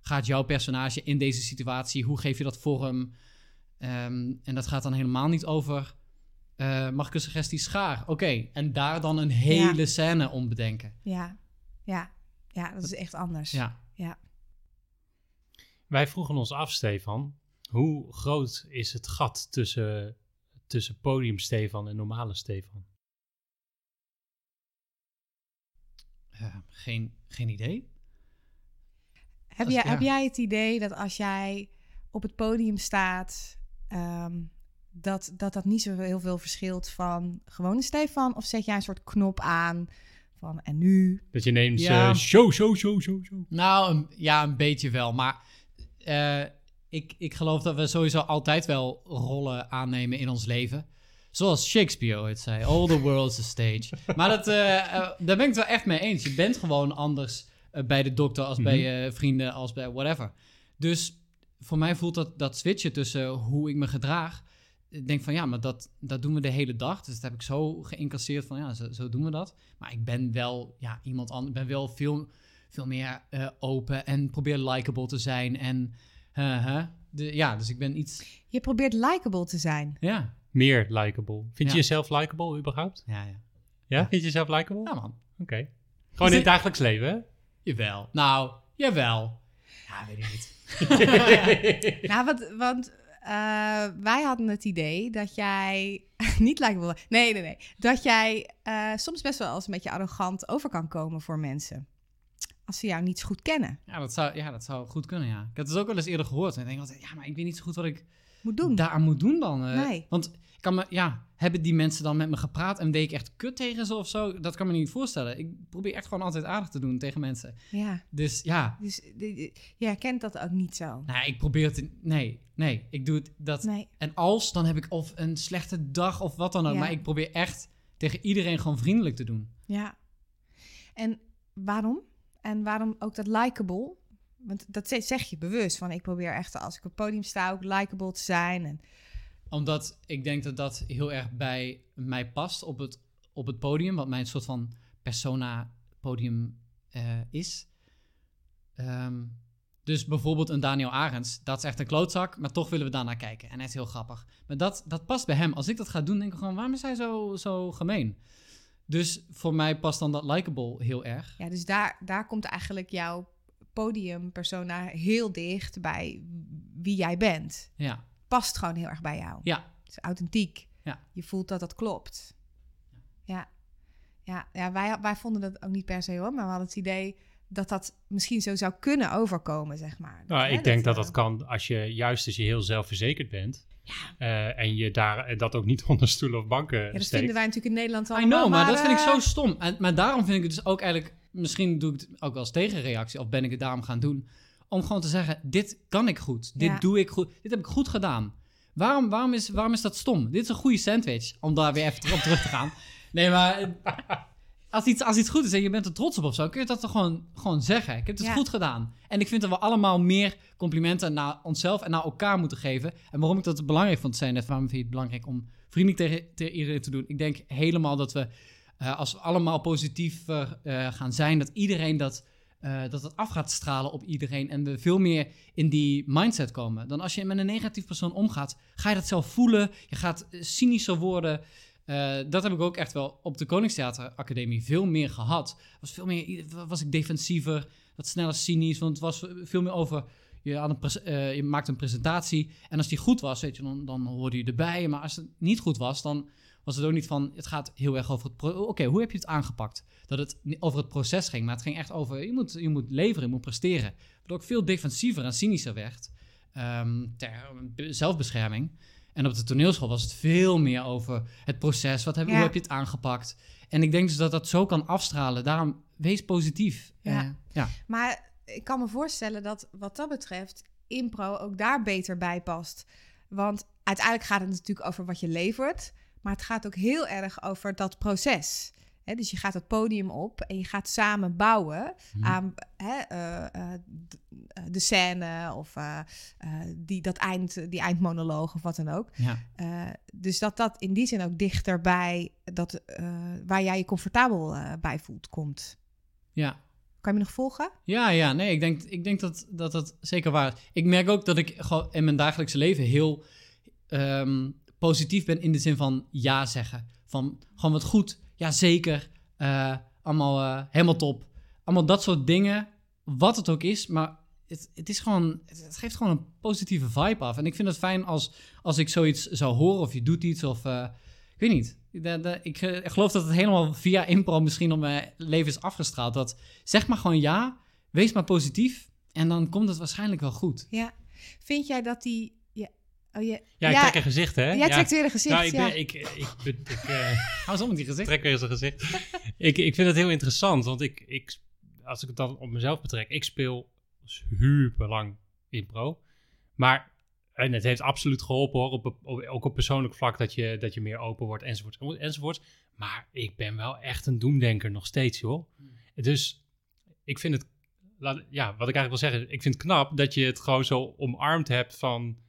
gaat jouw personage in deze situatie? Hoe geef je dat vorm? En dat gaat dan helemaal niet over... mag ik een suggestie schaar? Oké. En daar dan een hele scène om bedenken. Ja, dat is echt anders. Ja. Wij vroegen ons af, Stefan, hoe groot is het gat tussen podium Stefan en normale Stefan? Geen idee. Heb jij het idee dat als jij op het podium staat... Dat niet zo heel veel verschilt van gewone Stefan? Of zet jij een soort knop aan van en nu? Dat je neemt show. Nou, een beetje wel. Maar ik geloof dat we sowieso altijd wel rollen aannemen in ons leven. Zoals Shakespeare ooit zei, all the world's a stage. Maar daar ben ik het wel echt mee eens. Je bent gewoon anders bij de dokter als bij je vrienden, als bij whatever. Dus voor mij voelt dat switchen tussen hoe ik me gedraag... Ik denk van maar dat doen we de hele dag. Dus dat heb ik zo geïncasseerd van zo doen we dat. Maar ik ben wel iemand anders. Ik ben wel veel meer open en probeer likable te zijn. En dus ik ben iets... Je probeert likable te zijn? Ja. Meer likable. Vind je jezelf likable überhaupt? Ja. Ja? Vind je jezelf likable? Ja, man. Oké. Gewoon in het dagelijks leven, hè? Jawel. Nou, jawel. Ja, weet ik niet. Wij hadden het idee dat jij... niet likable... Nee. Dat jij soms best wel eens een beetje arrogant over kan komen voor mensen. Als ze jou niet zo goed kennen. Ja, dat zou goed kunnen, ja. Ik had het ook wel eens eerder gehoord. En ik denk altijd, maar ik weet niet zo goed wat ik... moet doen. Nee. Want ik kan me, hebben die mensen dan met me gepraat en deed ik echt kut tegen ze of zo? Dat kan me niet voorstellen. Ik probeer echt gewoon altijd aardig te doen tegen mensen. Ja. Dus ja. Dus jij herkent dat ook niet zo? Nee, ik probeer het... Nee, ik doe het dat... Nee. En als, dan heb ik of een slechte dag of wat dan ook. Ja. Maar ik probeer echt tegen iedereen gewoon vriendelijk te doen. Ja. En waarom? En waarom ook dat likable? Want dat zeg je bewust. Van ik probeer echt als ik op het podium sta ook likable te zijn. En... Omdat ik denk dat dat heel erg bij mij past op het podium. Wat mijn soort van persona podium is. Dus bijvoorbeeld een Daniel Arends. Dat is echt een klootzak, maar toch willen we daarnaar kijken. En hij is heel grappig. Maar dat past bij hem. Als ik dat ga doen, denk ik gewoon, waarom is hij zo gemeen? Dus voor mij past dan dat likable heel erg. Ja, dus daar komt eigenlijk jouw podiumpersona heel dicht bij wie jij bent. Ja. Past gewoon heel erg bij jou. Ja. Het is authentiek. Ja. Je voelt dat dat klopt. Ja. Ja, wij vonden dat ook niet per se hoor, maar we hadden het idee dat misschien zo zou kunnen overkomen, zeg maar. Nou, ik denk dat kan als je heel zelfverzekerd bent. Ja. En je daar dat ook niet onder stoelen of banken steekt. Ja, dat vinden wij natuurlijk in Nederland allemaal. Maar dat vind ik zo stom. Maar daarom vind ik het dus ook eigenlijk... Misschien doe ik het ook wel als tegenreactie, of ben ik het daarom gaan doen... om gewoon te zeggen, dit kan ik goed. Dit doe ik goed. Dit heb ik goed gedaan. Waarom is dat stom? Dit is een goede sandwich, om daar weer even op terug te gaan. Nee, maar als iets goed is en je bent er trots op of zo... kun je dat toch gewoon zeggen. Ik heb het goed gedaan. En ik vind dat we allemaal meer complimenten naar onszelf en naar elkaar moeten geven. En waarom ik dat belangrijk vond te zijn... Waarom vind je het belangrijk om vriendelijk tegen iedereen te doen? Ik denk helemaal dat we, als we allemaal positief gaan zijn... dat iedereen dat het af gaat stralen op iedereen... en we veel meer in die mindset komen. Dan als je met een negatief persoon omgaat... ga je dat zelf voelen, je gaat cynischer worden. Dat heb ik ook echt wel op de Koningstheater Academie veel meer gehad. Was ik defensiever, wat sneller cynisch... want het was veel meer over... je maakt een presentatie en als die goed was... weet je, dan hoorde je erbij. Maar als het niet goed was, dan was het ook niet van... het gaat heel erg over het... Oké, hoe heb je het aangepakt? Dat het over het proces ging, maar het ging echt over... je moet leveren, je moet presteren. Waardoor ik veel defensiever en cynischer werd... ter zelfbescherming. En op de toneelschool was het veel meer over het proces. Hoe heb je het aangepakt? En ik denk dus dat zo kan afstralen. Daarom, wees positief. Ja. Maar ik kan me voorstellen dat wat dat betreft... impro ook daar beter bij past. Want uiteindelijk gaat het natuurlijk over wat je levert... maar het gaat ook heel erg over dat proces... He, dus je gaat het podium op en je gaat samen bouwen aan de scène of die eindmonoloog of wat dan ook. Ja. Dus dat in die zin ook dichter bij waar jij je comfortabel bij voelt komt. Ja. Kan je me nog volgen? Ja, nee, ik denk dat dat zeker waar is. Ik merk ook dat ik gewoon in mijn dagelijkse leven heel positief ben in de zin van ja zeggen. Van gewoon wat goed... Ja, zeker. Allemaal helemaal top. Allemaal dat soort dingen. Wat het ook is. Maar het is gewoon... Het geeft gewoon een positieve vibe af. En ik vind het fijn als ik zoiets zou horen... of je doet iets of... ik weet niet. Ik geloof dat het helemaal via impro... misschien op mijn leven is afgestraald. Dat zeg maar gewoon ja. Wees maar positief. En dan komt het waarschijnlijk wel goed. Ja. Vind jij dat die... ik trek een gezicht, hè? Jij trekt weer een gezicht, nou, hou eens om met die gezicht. Trek weer eens een gezicht. ik vind het heel interessant, want als ik het dan op mezelf betrek... Ik speel super lang impro. Maar, en het heeft absoluut geholpen, hoor. Ook op persoonlijk vlak dat je meer open wordt, enzovoort. Maar ik ben wel echt een doemdenker nog steeds, joh. Dus ik vind het... wat ik eigenlijk wil zeggen... Ik vind het knap dat je het gewoon zo omarmd hebt van...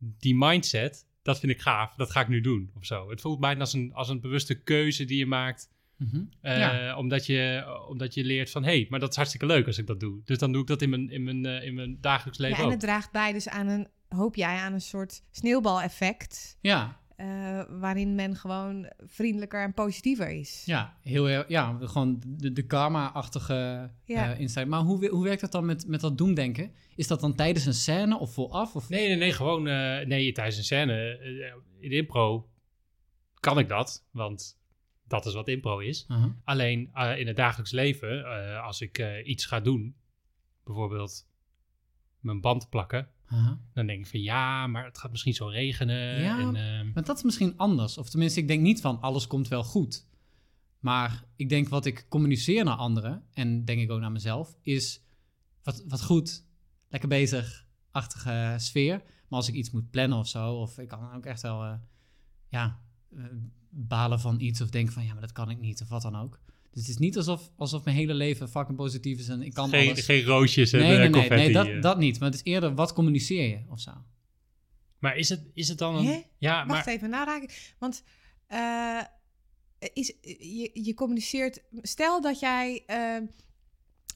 Die mindset, dat vind ik gaaf. Dat ga ik nu doen, of zo. Het voelt bijna als een bewuste keuze die je maakt. Mm-hmm. Omdat je leert van... Hé, maar dat is hartstikke leuk als ik dat doe. Dus dan doe ik dat in mijn dagelijks leven ook. En het draagt bij dus aan een soort sneeuwbaleffect. Ja. Waarin men gewoon vriendelijker en positiever is. Ja, gewoon de karma-achtige instelling. Maar hoe werkt dat dan met dat doemdenken? Is dat dan tijdens een scène of vooraf? Of... Nee, gewoon... tijdens een scène. In impro kan ik dat, want dat is wat impro is. Uh-huh. Alleen in het dagelijks leven, als ik iets ga doen, bijvoorbeeld mijn band plakken, Uh-huh. Dan denk ik van ja, maar het gaat misschien zo regenen. Ja, en, maar dat is misschien anders. Of tenminste, ik denk niet van alles komt wel goed. Maar ik denk wat ik communiceer naar anderen, en denk ik ook naar mezelf, is wat goed, lekker bezig-achtige sfeer. Maar als ik iets moet plannen of zo, of ik kan ook echt wel balen van iets of denken van ja, maar dat kan ik niet of wat dan ook. Dus het is niet alsof mijn hele leven fucking positief is en ik kan alles. Geen roosjes en confetti. Nee, dat niet. Maar het is eerder wat communiceer je of zo. Maar is het dan... Ja, even nadenken. Want je communiceert... Stel dat jij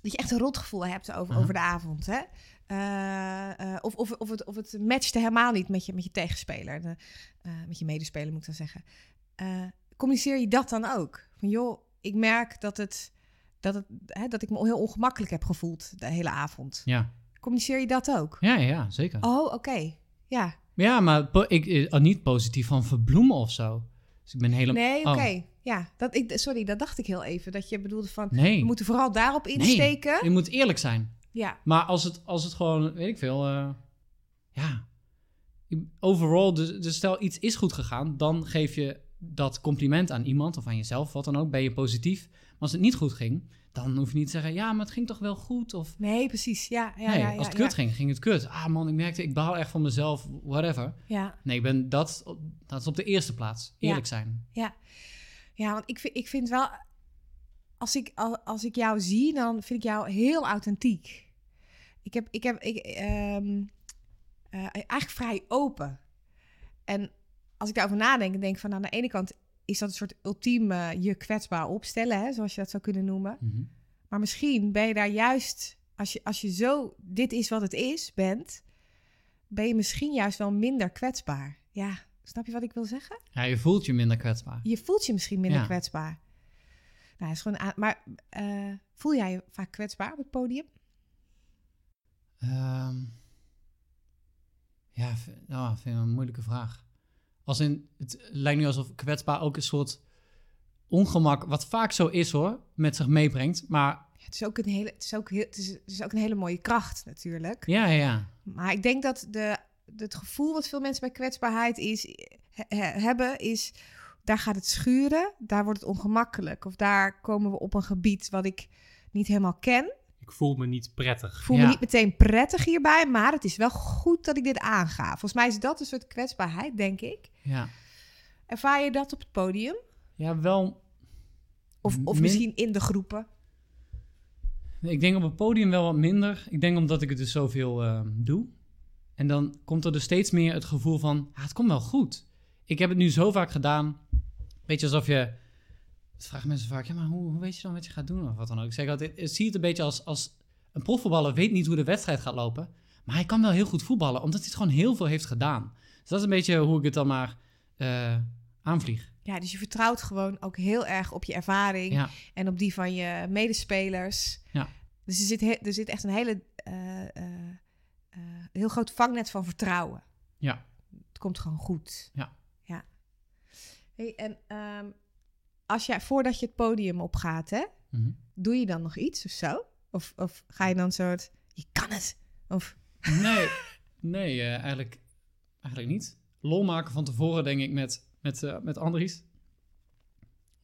dat je echt een rotgevoel hebt over de avond, hè? Of het matchte helemaal niet met je tegenspeler. Met je medespeler, moet ik dan zeggen. Communiceer je dat dan ook? Van joh... Ik merk dat ik me heel ongemakkelijk heb gevoeld de hele avond. Ja. Communiceer je dat ook? Ja, zeker. Oh, oké. Ja. Ja, maar ik niet positief van verbloemen of zo. Dus ik ben helemaal... Nee, oké. Oh. Ja, dat dacht ik heel even. Dat je bedoelde van, nee. We moeten vooral daarop insteken. Nee, je moet eerlijk zijn. Ja. Maar als het gewoon, weet ik veel... Overall, dus stel iets is goed gegaan, dan geef je... dat compliment aan iemand of aan jezelf, wat dan ook, ben je positief. Maar als het niet goed ging, dan hoef je niet te zeggen... ja, maar het ging toch wel goed? Of... Nee, precies. Als het kut ging het kut. Ah man, ik merkte, ik baal echt van mezelf, whatever. Ja. Nee, dat is op de eerste plaats. Eerlijk zijn. Ja, ja, want ik vind wel... Als ik jou zie, dan vind ik jou heel authentiek. Ik heb eigenlijk vrij open. En... Als ik daarover nadenk en denk van aan de ene kant... is dat een soort ultieme je kwetsbaar opstellen, hè, zoals je dat zou kunnen noemen. Mm-hmm. Maar misschien ben je daar juist... Als je zo dit is wat het is bent... ben je misschien juist wel minder kwetsbaar. Ja, snap je wat ik wil zeggen? Ja, je voelt je minder kwetsbaar. Je voelt je misschien minder kwetsbaar. Nou, is gewoon voel jij je vaak kwetsbaar op het podium? Vind ik een moeilijke vraag. Als in, het lijkt nu alsof kwetsbaar ook een soort ongemak, wat vaak zo is hoor, met zich meebrengt. Maar het is ook een hele mooie kracht natuurlijk. Ja. Maar ik denk dat het gevoel wat veel mensen bij kwetsbaarheid hebben is, daar gaat het schuren, daar wordt het ongemakkelijk. Of daar komen we op een gebied wat ik niet helemaal ken. Ik voel me niet prettig. Ik voel me niet meteen prettig hierbij, maar het is wel goed dat ik dit aanga. Volgens mij is dat een soort kwetsbaarheid, denk ik. Ja. Ervaar je dat op het podium? Ja, wel. Of misschien in de groepen? Ik denk op het podium wel wat minder. Ik denk omdat ik het dus zoveel doe. En dan komt er dus steeds meer het gevoel van... Ah, het komt wel goed. Ik heb het nu zo vaak gedaan. Weet je, alsof je... Dat vragen mensen vaak, ja, maar hoe weet je dan wat je gaat doen of wat dan ook? Ik zeg altijd, ik zie het een beetje als een profvoetballer weet niet hoe de wedstrijd gaat lopen, maar hij kan wel heel goed voetballen, omdat hij het gewoon heel veel heeft gedaan. Dus dat is een beetje hoe ik het dan maar aanvlieg. Ja, dus je vertrouwt gewoon ook heel erg op je ervaring en op die van je medespelers. Ja. Dus er zit echt een heel groot vangnet van vertrouwen. Ja. Het komt gewoon goed. Ja. Hey, en... Als jij, voordat je het podium opgaat, hè, mm-hmm. doe je dan nog iets of zo? Of ga je dan soort, je kan het? Of... Nee, eigenlijk niet. Lol maken van tevoren, denk ik, met Andries.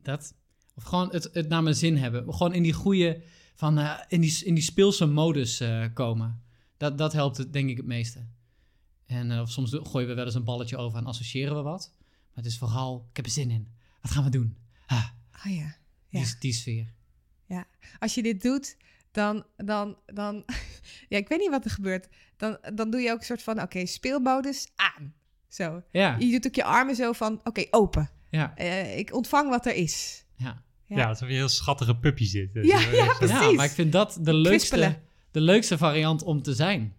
Dat. Of gewoon het naar mijn zin hebben. Gewoon in die goede, van in die speelse modus komen. Dat helpt het, denk ik, het meeste. En of soms gooien we wel eens een balletje over en associëren we wat. Maar het is vooral, ik heb er zin in. Wat gaan we doen? Ah, ja. Die sfeer. Ja, als je dit doet, dan ja, ik weet niet wat er gebeurt. Dan doe je ook een soort van, oké, speelmodus aan. Zo. Ja. Je doet ook je armen zo van, oké, open. Ja. Ik ontvang wat er is. Ja, alsof je een heel schattige puppy zit. Ja, precies. Ja, maar ik vind dat de leukste variant om te zijn.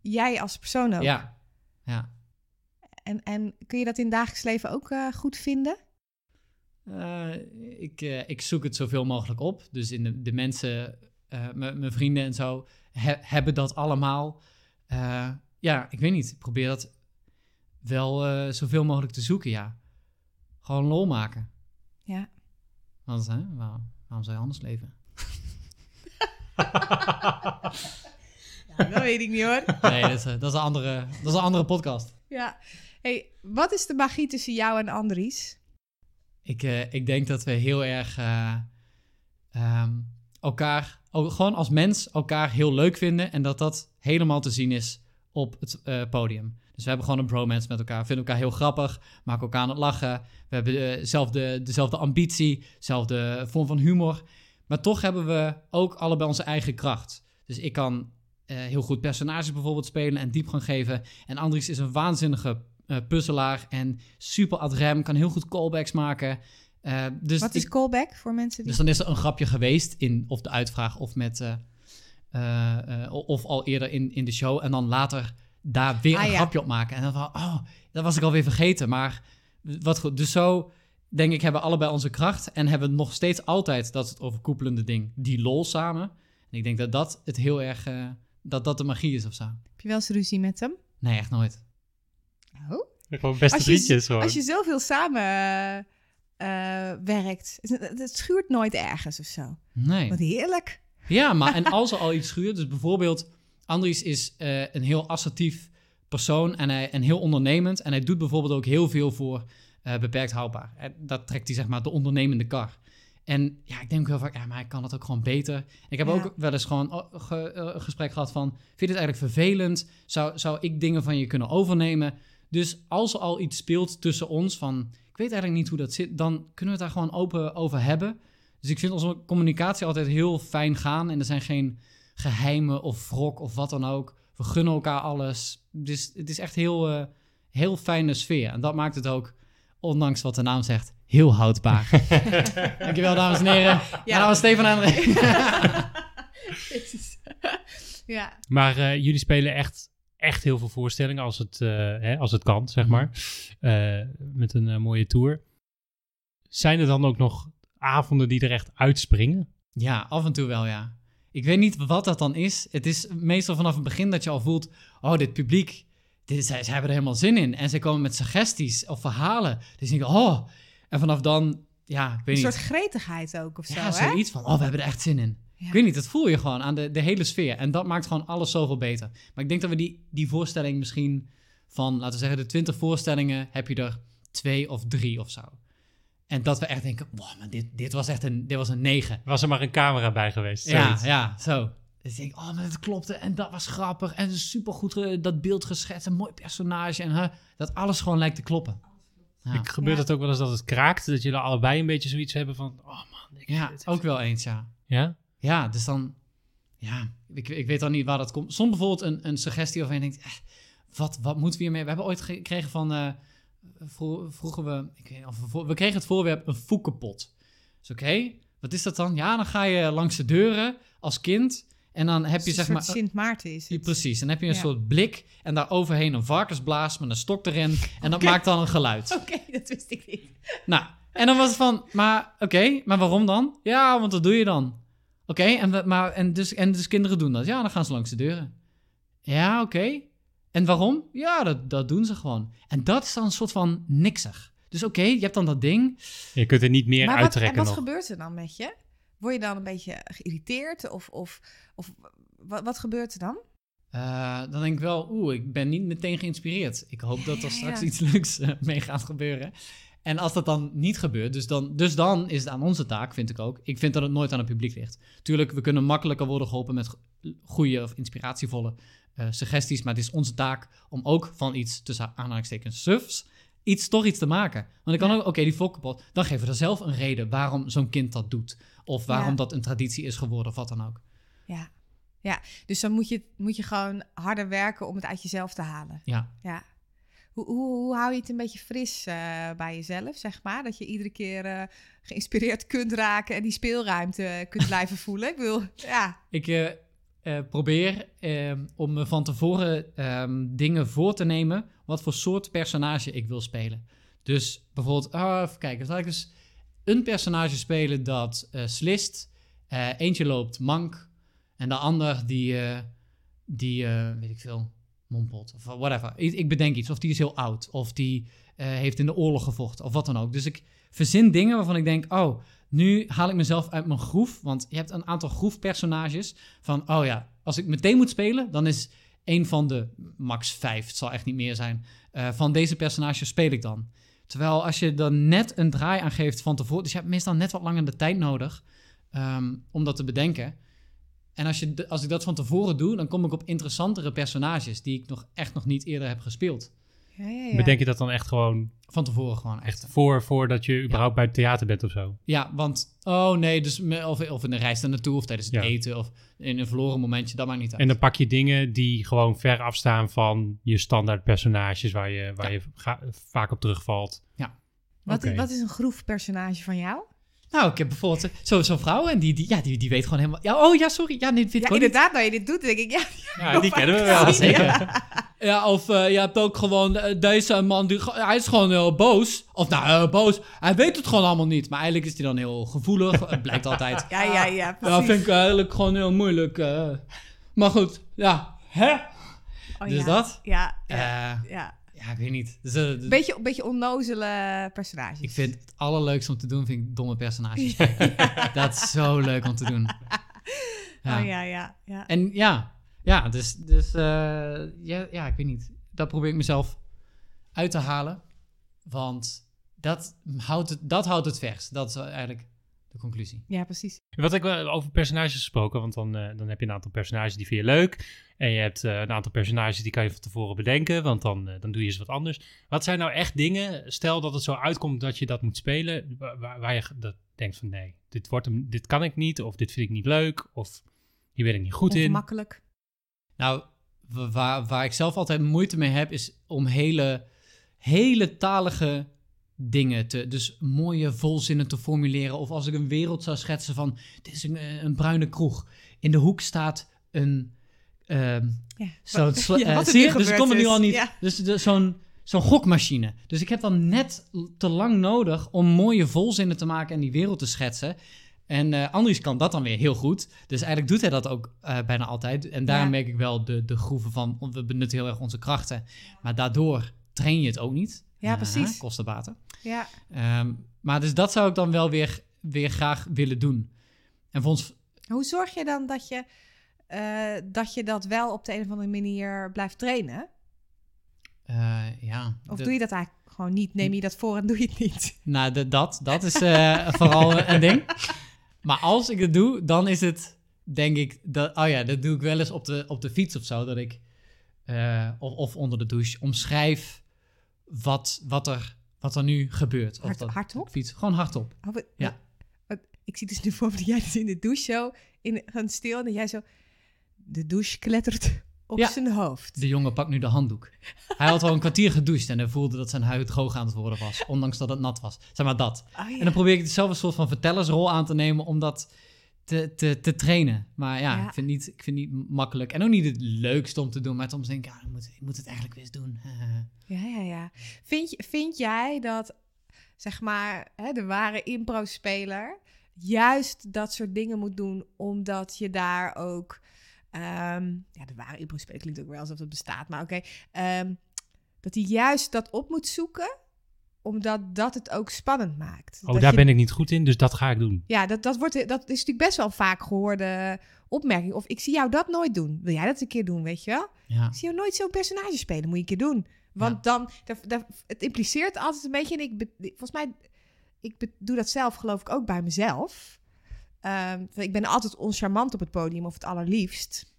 Jij als persoon ook. Ja. En kun je dat in het dagelijks leven ook goed vinden? Ik zoek het zoveel mogelijk op. Dus in de mensen, mijn vrienden en zo, hebben dat allemaal. Ik weet niet. Ik probeer dat wel zoveel mogelijk te zoeken, ja. Gewoon lol maken. Ja. Anders, hè? Waarom zou je anders leven? Nou, dat weet ik niet hoor. Nee, dat is een andere podcast. Ja. Hey, wat is de magie tussen jou en Andries? Ik denk dat we heel erg elkaar, gewoon als mens, elkaar heel leuk vinden. En dat dat helemaal te zien is op het podium. Dus we hebben gewoon een bromance met elkaar. We vinden elkaar heel grappig, maken elkaar aan het lachen. We hebben dezelfde ambitie, dezelfde vorm van humor. Maar toch hebben we ook allebei onze eigen kracht. Dus ik kan heel goed personages bijvoorbeeld spelen en diepgang geven. En Andries is een waanzinnige puzzelaar en super ad rem, kan heel goed callbacks maken. Dus wat is callback voor mensen? Dus dan is er een grapje geweest in of de uitvraag of met of al eerder in de show. En dan later daar weer een grapje op maken. En dan van, oh, dat was ik alweer vergeten. Maar wat goed. Dus zo, denk ik, hebben allebei onze kracht. En hebben nog steeds altijd, dat is het overkoepelende ding, die lol samen. En ik denk dat dat het heel erg, dat de magie is of zo. Heb je wel eens ruzie met hem? Nee, echt nooit. Oh? Gewoon beste vriendjes gewoon. Als je zoveel samen werkt, het schuurt nooit ergens of zo. Nee. Wat heerlijk. Ja, maar en als er al iets schuurt, dus bijvoorbeeld Andries is een heel assertief persoon en heel ondernemend. En hij doet bijvoorbeeld ook heel veel voor beperkt houdbaar. En dat trekt hij, zeg maar, de ondernemende kar. En ja, ik denk heel vaak, ja, maar hij kan dat ook gewoon beter. En ik heb ook wel eens gewoon een gesprek gehad van, vind je dit eigenlijk vervelend? Zou ik dingen van je kunnen overnemen? Dus als er al iets speelt tussen ons van, ik weet eigenlijk niet hoe dat zit, dan kunnen we het daar gewoon open over hebben. Dus ik vind onze communicatie altijd heel fijn gaan. En er zijn geen geheimen of wrok of wat dan ook. We gunnen elkaar alles. Dus het is echt heel fijne sfeer. En dat maakt het ook, ondanks wat de naam zegt, heel houdbaar. Dankjewel, dames en heren. Ja. Dat was Stefan Hendricks. Ja. Maar jullie spelen echt heel veel voorstellingen als het kan, zeg maar. Met een mooie tour. Zijn er dan ook nog avonden die er echt uitspringen? Ja, af en toe wel, ja. Ik weet niet wat dat dan is. Het is meestal vanaf het begin dat je al voelt, oh, dit publiek, ze hebben er helemaal zin in. En ze komen met suggesties of verhalen. Dus ik denk, oh. En vanaf dan, ja, ik weet niet. Een soort gretigheid ook of zo, ja, hè? Zoiets van, oh, we hebben er echt zin in. Ja. Ik weet niet, dat voel je gewoon aan de hele sfeer. En dat maakt gewoon alles zoveel beter. Maar ik denk dat we die voorstelling misschien van, laten we zeggen, de 20 voorstellingen, heb je er 2 of 3 of zo. En dat we echt denken, wow, maar dit was echt een 9. Was er maar een camera bij geweest. Zoiets. Ja, zo. Dus ik denk, oh, maar dat klopte en dat was grappig. En supergoed dat beeld geschetst, een mooi personage. En dat alles gewoon lijkt te kloppen. Ja. Gebeurt het ook wel eens dat het kraakt? Dat jullie allebei een beetje zoiets hebben van, oh man. Ook wel eens, ja. Ja? Ja, dus dan, ja, ik weet dan niet waar dat komt. Soms bijvoorbeeld een suggestie waarvan je denkt, wat moeten we hiermee? We hebben ooit gekregen van, we kregen het voorwerp een foekenpot. Dus oké, wat is dat dan? Ja, dan ga je langs de deuren als kind en dan heb je zeg maar... Sint Maarten is het. Precies, dan heb je een soort blik en daar overheen een varkensblaas met een stok erin en dat maakt dan een geluid. Oké, dat wist ik niet. Nou, en dan was het van, maar oké, maar waarom dan? Ja, want dat doe je dan. Oké, en dus kinderen doen dat. Ja, dan gaan ze langs de deuren. Ja, oké. En waarom? Ja, dat doen ze gewoon. En dat is dan een soort van niksig. Dus oké, je hebt dan dat ding. Je kunt er niet meer uittrekken. Maar wat gebeurt er dan met je? Word je dan een beetje geïrriteerd? Of wat gebeurt er dan? Dan denk ik wel, ik ben niet meteen geïnspireerd. Ik hoop dat er straks iets leuks mee gaat gebeuren. En als dat dan niet gebeurt, dus dan is het aan onze taak, vind ik ook. Ik vind dat het nooit aan het publiek ligt. Tuurlijk, we kunnen makkelijker worden geholpen met goede of inspiratievolle suggesties. Maar het is onze taak om ook van iets, tussen aanhalingstekens sufs, toch iets te maken. Want ik kan ook, die fokkepot, dan geven we er zelf een reden waarom zo'n kind dat doet. Of waarom dat een traditie is geworden of wat dan ook. Ja, ja. Dus dan moet je gewoon harder werken om het uit jezelf te halen. Ja. Hoe hou je het een beetje fris bij jezelf, zeg maar? Dat je iedere keer geïnspireerd kunt raken en die speelruimte kunt blijven voelen. Ik bedoel, ja. Ik probeer om me van tevoren dingen voor te nemen wat voor soort personage ik wil spelen. Dus bijvoorbeeld, even kijken, zal ik eens een personage spelen dat slist, eentje loopt mank en de ander die weet ik veel... mompelt of whatever. Ik bedenk iets. Of die is heel oud. Of die heeft in de oorlog gevochten. Of wat dan ook. Dus ik verzin dingen waarvan ik denk... oh, nu haal ik mezelf uit mijn groef. Want je hebt een aantal groefpersonages. Van, oh ja, Als ik meteen moet spelen, dan is een van de max 5, het zal echt niet meer zijn, van deze personages speel ik dan. Terwijl als je er net een draai aan geeft van tevoren, dus je hebt meestal net wat langer de tijd nodig om dat te bedenken. En als ik dat van tevoren doe, dan kom ik op interessantere personages die ik nog niet eerder heb gespeeld. Ja. Bedenk je dat dan echt gewoon... Van tevoren gewoon echt. Voordat je überhaupt bij het theater bent of zo? Ja, want... Oh nee, dus of in de reis naartoe of tijdens het eten of in een verloren momentje, dat maakt niet uit. En dan pak je dingen die gewoon ver afstaan van je standaard personages waar je vaak op terugvalt. Ja. Wat is een groef personage van jou? Nou, ik heb bijvoorbeeld zo'n vrouw en die weet gewoon helemaal... Ja, oh ja, sorry. Ja, nee, ja inderdaad, nou je dit doet, denk ik. Ja, die kennen we wel, zeker. Ja, of je hebt ook gewoon deze man, hij is gewoon heel boos. Of nou, boos. Hij weet het gewoon allemaal niet. Maar eigenlijk is hij dan heel gevoelig. Het blijkt altijd. Ja, precies. Dat vind ik eigenlijk gewoon heel moeilijk. Maar goed, ja. Hè? Oh, dus dat? Ja. Ja, ik weet niet. Dus, beetje onnozele personages. Ik vind het allerleukste om te doen, vind ik domme personages. Ja. Dat is zo leuk om te doen. Ja. Oh ja. En ja, dus ja, ik weet niet. Dat probeer ik mezelf uit te halen. Want dat houdt het vers. Dat is eigenlijk de conclusie. Ja, precies. Wat ik wel over personages gesproken, want dan heb je een aantal personages die vind je leuk. En je hebt een aantal personages die kan je van tevoren bedenken, want dan doe je eens wat anders. Wat zijn nou echt dingen, stel dat het zo uitkomt dat je dat moet spelen, waar je dat denkt van nee, dit kan ik niet, of dit vind ik niet leuk, of hier ben ik niet goed in. Makkelijk. Nou, waar ik zelf altijd moeite mee heb, is om hele talige dingen dus mooie volzinnen te formuleren. Of als ik een wereld zou schetsen van, dit is een bruine kroeg. In de hoek staat een... dus ik kom er nu al niet. Ja. Dus zo'n gokmachine. Dus ik heb dan net te lang nodig om mooie volzinnen te maken en die wereld te schetsen. En Andries kan dat dan weer heel goed. Dus eigenlijk doet hij dat ook bijna altijd. En daarom merk ik wel de groeven van, we benutten heel erg onze krachten. Maar daardoor train je het ook niet. Ja, precies. Kosten baten. Ja. Maar dus dat zou ik dan wel weer graag willen doen. En hoe zorg je dan dat je dat wel op de een of andere manier blijft trainen? Of doe je dat eigenlijk gewoon niet? Neem je dat voor en doe je het niet? Nou, dat is vooral een ding. Maar als ik het doe, dan is het, denk ik... Dat doe ik wel eens op de fiets of zo. Dat ik, of onder de douche, omschrijf wat er nu gebeurt. Hardop? Fiets. Gewoon hardop. Ja. Ik zie dus nu voor me dat jij dus in de douche zo gaan stil en dat jij zo... De douche klettert op zijn hoofd. De jongen pakt nu de handdoek. Hij had al een kwartier gedoucht en hij voelde dat zijn huid droog aan het worden was. Ondanks dat het nat was. Zeg maar dat. Oh, ja. En dan probeer ik dezelfde soort van vertellersrol aan te nemen om dat te trainen. Maar ja. Ik vind niet makkelijk. En ook niet het leukste om te doen. Maar soms denk ik, ik moet het eigenlijk weer eens doen. Ja. Vind jij dat, zeg maar, de ware impro-speler juist dat soort dingen moet doen, omdat je daar ook... de ware impro-speler klinkt ook wel alsof dat bestaat, maar oké. Dat hij juist dat op moet zoeken, omdat dat het ook spannend maakt. Oh, daar ben ik niet goed in, dus dat ga ik doen. Ja, dat is natuurlijk best wel vaak gehoorde opmerking. Of ik zie jou dat nooit doen. Wil jij dat een keer doen, weet je wel? Ja. Ik zie jou nooit zo'n personage spelen, moet je een keer doen. Want dan, het impliceert altijd een beetje, en volgens mij, ik doe dat zelf geloof ik ook bij mezelf. Ik ben altijd oncharmant op het podium of het allerliefst.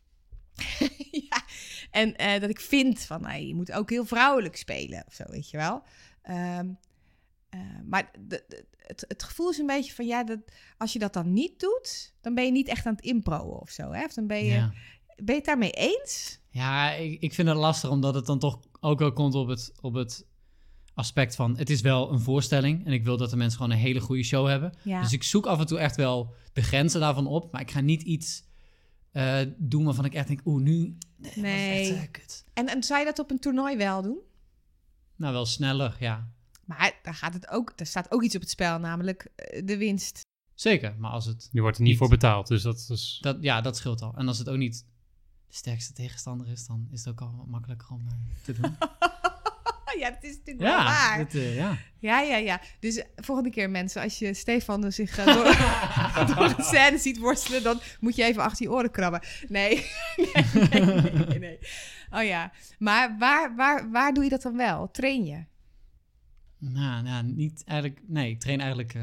Ja. En dat ik vind van, je moet ook heel vrouwelijk spelen of zo, weet je wel. Maar het gevoel is een beetje van, dat, als je dat dan niet doet, dan ben je niet echt aan het improen of zo. Hè? Of dan ben je het daarmee eens? Ja, ik vind het lastig, omdat het dan toch ook wel komt op het aspect van, het is wel een voorstelling en ik wil dat de mensen gewoon een hele goede show hebben. Ja. Dus ik zoek af en toe echt wel de grenzen daarvan op, maar ik ga niet iets doen waarvan ik echt denk, nu... Nee. Dat is echt, kut. En zou je dat op een toernooi wel doen? Nou, wel sneller, ja. Maar daar staat ook iets op het spel, namelijk de winst. Zeker, maar als het... Je wordt er niet voor betaald, dus dat is... Dat scheelt al. En als het ook niet de sterkste tegenstander is, dan is het ook al wat makkelijker om te doen. Ja, dat is natuurlijk wel waar. Ja. Dus volgende keer mensen, als je Stefan zich door de scène ziet worstelen, dan moet je even achter je oren krabben. Nee. Oh ja. Maar waar doe je dat dan wel? Train je? Nou, niet eigenlijk. Nee, ik train eigenlijk.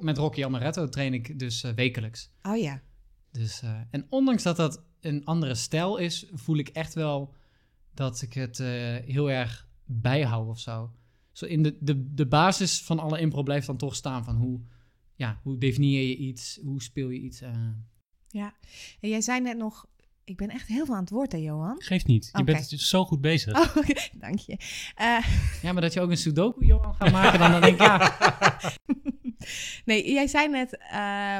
Met Rocky Amaretto train ik dus wekelijks. Oh ja. Dus, en ondanks dat een andere stijl is, voel ik echt wel dat ik het heel erg bijhoud of zo. Zo in de basis van alle impro blijft dan toch staan van hoe definieer je iets, hoe speel je iets. Ja, en jij zei net nog, ik ben echt heel veel aan het woord, hè, Johan? Geeft niet, je bent dus zo goed bezig. Oh, okay. Dank je. Ja, maar dat je ook een sudoku, Johan, gaat maken, dan denk ik ja. Nee, jij zei net op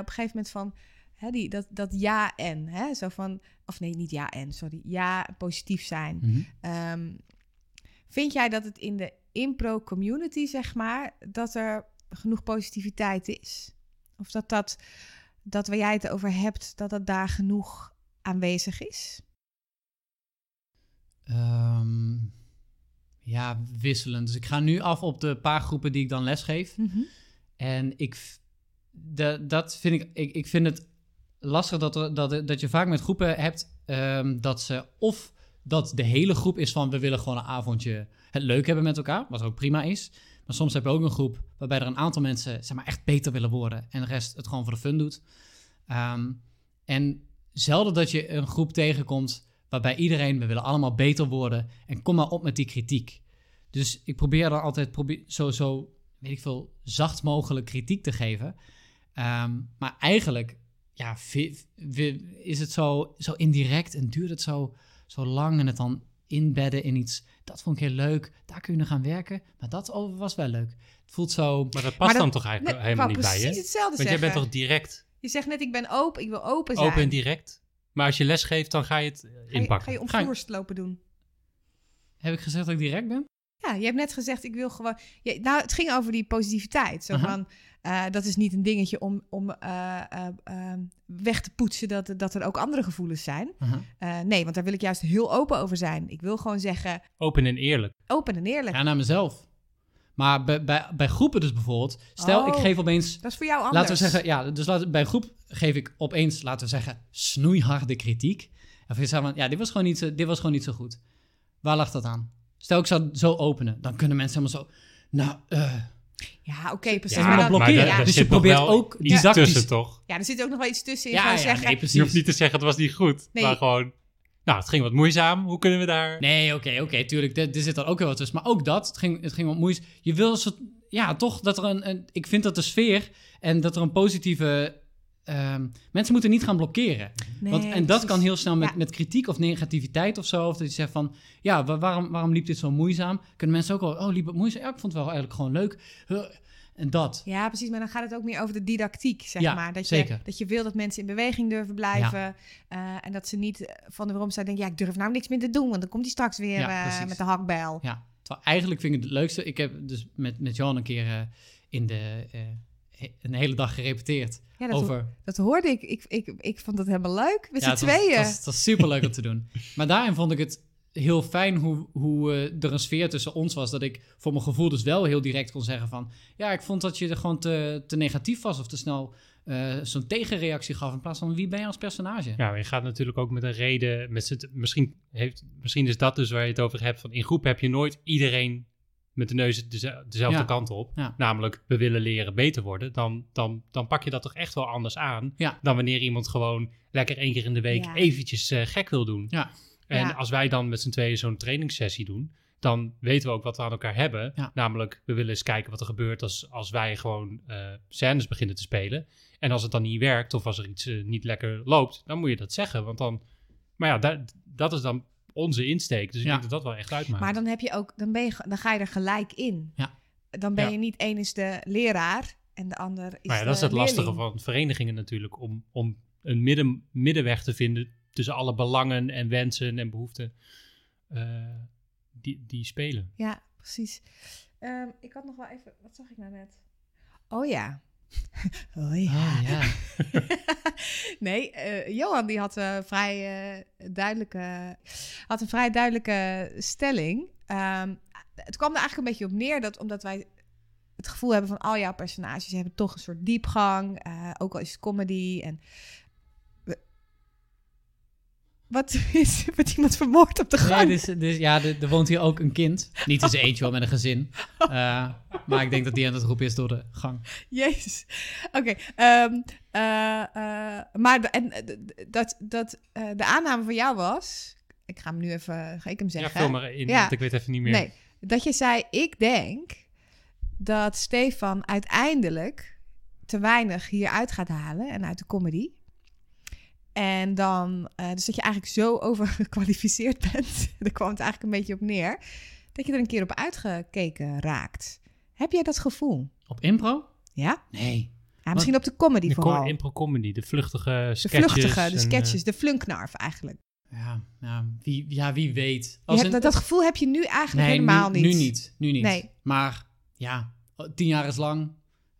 een gegeven moment van, hè, dat ja en, hè, zo van, of nee, niet ja en, sorry, ja positief zijn. Mm-hmm. Vind jij dat het in de impro-community, zeg maar, dat er genoeg positiviteit is? Of dat waar jij het over hebt, dat dat daar genoeg aanwezig is? Ja, wisselend. Dus ik ga nu af op de paar groepen die ik dan lesgeef. Mm-hmm. En ik vind het lastig dat je vaak met groepen hebt dat ze of dat de hele groep is van we willen gewoon een avondje het leuk hebben met elkaar, wat ook prima is. Maar soms heb je ook een groep waarbij er een aantal mensen zeg maar echt beter willen worden en de rest het gewoon voor de fun doet. En zelden dat je een groep tegenkomt waarbij iedereen, we willen allemaal beter worden en kom maar op met die kritiek. Dus ik probeer dan altijd zo weet ik veel, zacht mogelijk kritiek te geven. Maar eigenlijk ja, is het zo indirect en duurt het zo lang en het dan inbedden in iets. Dat vond ik heel leuk. Daar kun je nog aan werken. Maar dat was wel leuk. Het voelt zo. Maar dat past dan toch eigenlijk helemaal niet bij je? Precies hetzelfde. Want jij bent toch direct? Je zegt net, ik ben open. Ik wil open zijn. Open en direct. Maar als je les geeft, dan ga je het inpakken. Ga je omvoerst lopen doen? Heb ik gezegd dat ik direct ben? Ja, je hebt net gezegd, ik wil gewoon... Ja, nou, het ging over die positiviteit. Zo van, dat is niet een dingetje om weg te poetsen dat er ook andere gevoelens zijn. Uh-huh. Nee, want daar wil ik juist heel open over zijn. Ik wil gewoon zeggen... Open en eerlijk. Open en eerlijk. Ja, naar mezelf. Maar bij groepen dus bijvoorbeeld... Stel, ik geef opeens... Dat is voor jou anders. Laten we zeggen, ja, dus bij een groep geef ik opeens, laten we zeggen, snoeiharde kritiek. Of je zegt van, ja, dit was gewoon niet zo goed. Waar lag dat aan? Stel, ik zou zo openen. Dan kunnen mensen helemaal zo... Nou, Ja, oké, precies. Ja, maar blokkeren. Ja. Dus je probeert ook didactisch... Tussen, toch? Ja, er zit ook nog wel iets tussen. Zeggen. Nee, precies. Je hoeft niet te zeggen, het was niet goed. Nee. Maar gewoon... Nou, het ging wat moeizaam. Hoe kunnen we daar... Nee, oké, tuurlijk. Er zit dan ook heel wat tussen. Maar ook dat. Het ging wat moeizaam. Je wil... Ja, toch dat er een... Ik vind dat de sfeer... En dat er een positieve... mensen moeten niet gaan blokkeren. Nee, en dat kan heel snel met kritiek of negativiteit of zo. Of dat je zegt van, ja, waarom liep dit zo moeizaam? Kunnen mensen ook wel, liep het moeizaam? Ja, ik vond het wel eigenlijk gewoon leuk. En dat. Ja, precies. Maar dan gaat het ook meer over de didactiek, zeg maar. Dat je wil dat mensen in beweging durven blijven. Ja. En dat ze niet van de waarom zijn denken, ja, ik durf nou niks meer te doen. Want dan komt hij straks weer met de hakbijl. Ja, terwijl eigenlijk vind ik het leukste. Ik heb dus met Jan een keer een hele dag gerepeteerd. Ja, dat hoorde ik. Ik vond dat helemaal leuk. Met z'n tweeën. Het was superleuk om te doen. Maar daarin vond ik het heel fijn hoe er een sfeer tussen ons was. Dat ik voor mijn gevoel dus wel heel direct kon zeggen van... Ja, ik vond dat je er gewoon te negatief was of te snel zo'n tegenreactie gaf... in plaats van wie ben je als personage? Ja, je gaat natuurlijk ook met een reden... Misschien is dat dus waar je het over hebt. Van in groep heb je nooit iedereen... met de neus dezelfde kant op. Ja. Namelijk, we willen leren beter worden. Dan pak je dat toch echt wel anders aan... Ja. Dan wanneer iemand gewoon lekker 1 keer in de week... eventjes gek wil doen. Ja. En als wij dan met z'n tweeën zo'n trainingssessie doen... dan weten we ook wat we aan elkaar hebben. Ja. Namelijk, we willen eens kijken wat er gebeurt... als wij gewoon scènes beginnen te spelen. En als het dan niet werkt of als er iets niet lekker loopt... dan moet je dat zeggen. Want dan... Maar ja, dat is dan... onze insteek, dus ik denk dat wel echt uitmaakt. Maar dan heb je ook, dan ga je er gelijk in. Ja. Dan ben je niet één is de leraar en de ander is de leerling. Dat is het lastige van verenigingen natuurlijk, om een middenweg te vinden tussen alle belangen en wensen en behoeften die spelen. Ja, precies. Ik had nog wel even, wat zag ik nou net? Oh ja. Nee, Johan die had een vrij duidelijke stelling. het kwam er eigenlijk een beetje op neer dat omdat wij het gevoel hebben van al jouw personages hebben toch een soort diepgang, ook al is het comedy en... Wat iemand vermoord op de gang? Nee, er woont hier ook een kind. Niet in zijn eentje, wel met een gezin. Maar ik denk dat die aan het roepen is door de gang. Jezus. Oké. Maar de aanname van jou was... Ga ik hem zeggen? Ja, vul maar in, want ik weet even niet meer. Nee, dat je zei, ik denk dat Stefan uiteindelijk te weinig hieruit gaat halen en uit de comedy... En dan, dus dat je eigenlijk zo overgekwalificeerd bent, daar kwam het eigenlijk een beetje op neer, dat je er een keer op uitgekeken raakt. Heb jij dat gevoel? Op impro? Ja? Nee. Ja, misschien op de comedy vooral. Impro-comedy, de vluchtige sketches. De Flunknarf eigenlijk. Wie weet. Dat gevoel heb je nu eigenlijk helemaal niet. Nu niet. Nee. Maar ja, 10 jaar is lang.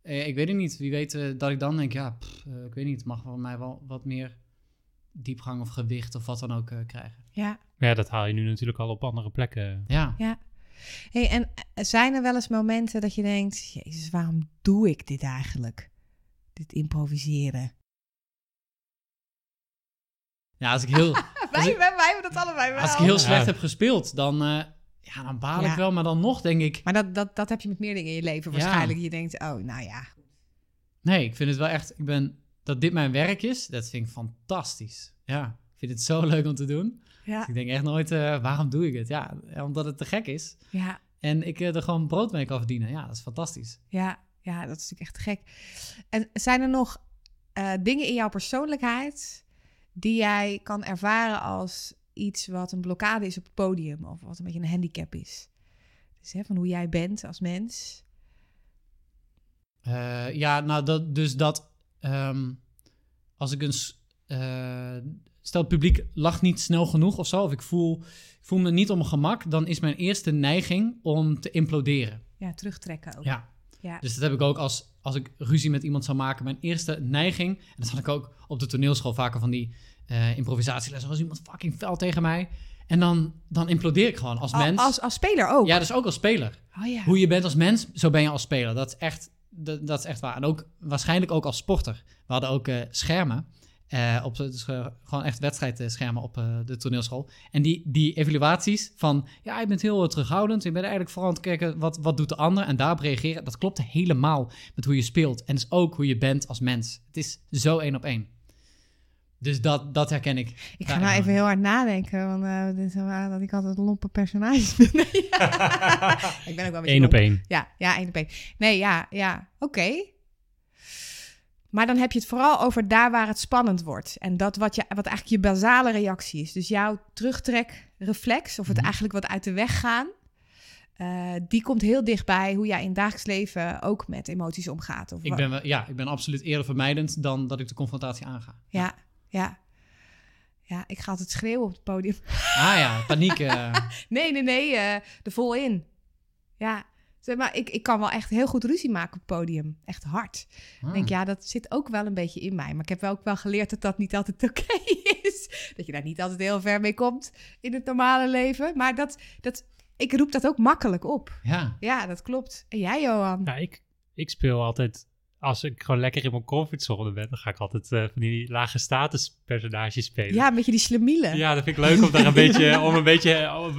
Ik weet het niet. Wie weet dat ik dan denk, ik weet niet, mag voor mij wel wat meer... diepgang of gewicht of wat dan ook krijgen. Ja, dat haal je nu natuurlijk al op andere plekken. Ja. Hey, en zijn er wel eens momenten dat je denkt... Jezus, waarom doe ik dit eigenlijk? Dit improviseren. Ja, als ik heel... wij hebben dat allebei wel. Als ik heel slecht heb gespeeld, dan baal ik wel. Maar dan nog, denk ik... Maar dat heb je met meer dingen in je leven waarschijnlijk. Je denkt, Nee, ik vind het wel echt... Dat dit mijn werk is, dat vind ik fantastisch. Ja, ik vind het zo leuk om te doen. Ja. Dus ik denk echt nooit, waarom doe ik het? Ja, omdat het te gek is. Ja. En ik er gewoon brood mee kan verdienen. Ja, dat is fantastisch. Ja, dat is natuurlijk echt te gek. En zijn er nog dingen in jouw persoonlijkheid... die jij kan ervaren als iets wat een blokkade is op het podium... of wat een beetje een handicap is? Dus van hoe jij bent als mens. Als ik eens... stel, het publiek lacht niet snel genoeg of zo... of ik voel me niet op mijn gemak... dan is mijn eerste neiging om te imploderen. Ja, terugtrekken ook. Ja. Dus dat heb ik ook als ik ruzie met iemand zou maken. Mijn eerste neiging... en dat had ik ook op de toneelschool vaker van die improvisatielessen... was iemand fucking fel tegen mij... en dan implodeer ik gewoon als mens. Als speler ook? Ja, dus ook als speler. Oh, ja. Hoe je bent als mens, zo ben je als speler. Dat is echt waar. En ook waarschijnlijk ook als sporter. We hadden ook schermen. Gewoon echt wedstrijdschermen op de toneelschool. En die evaluaties van... Ja, je bent heel terughoudend. Je bent eigenlijk vooral aan het kijken... Wat doet de ander? En daarop reageren. Dat klopt helemaal met hoe je speelt. En dus ook hoe je bent als mens. Het is zo 1 op 1. Dus dat herken ik. Ik ga nou even heel hard nadenken. Want dit is waar dat ik altijd lompe personages ben. Ik ben ook wel een 1 op 1. Ja, 1 op 1. Nee, ja. Oké. Maar dan heb je het vooral over daar waar het spannend wordt. En dat wat eigenlijk je basale reactie is. Dus jouw terugtrekreflex, of het eigenlijk wat uit de weg gaan... die komt heel dichtbij hoe jij in het dagelijks leven ook met emoties omgaat. Of ik ben absoluut eerder vermijdend dan dat ik de confrontatie aanga. Ja, ik ga altijd schreeuwen op het podium. Ah ja, paniek. Nee, er vol in. Ja, zeg maar, ik kan wel echt heel goed ruzie maken op het podium. Echt hard. Ah. Ik denk, dat zit ook wel een beetje in mij. Maar ik heb wel ook wel geleerd dat dat niet altijd oké is. Dat je daar niet altijd heel ver mee komt in het normale leven. Maar ik roep dat ook makkelijk op. Ja, dat klopt. En jij, Johan? Ja, ik speel altijd... Als ik gewoon lekker in mijn comfortzone ben... dan ga ik altijd van die lage status personages spelen. Ja, een beetje die slemielen. Ja, dat vind ik leuk om daar een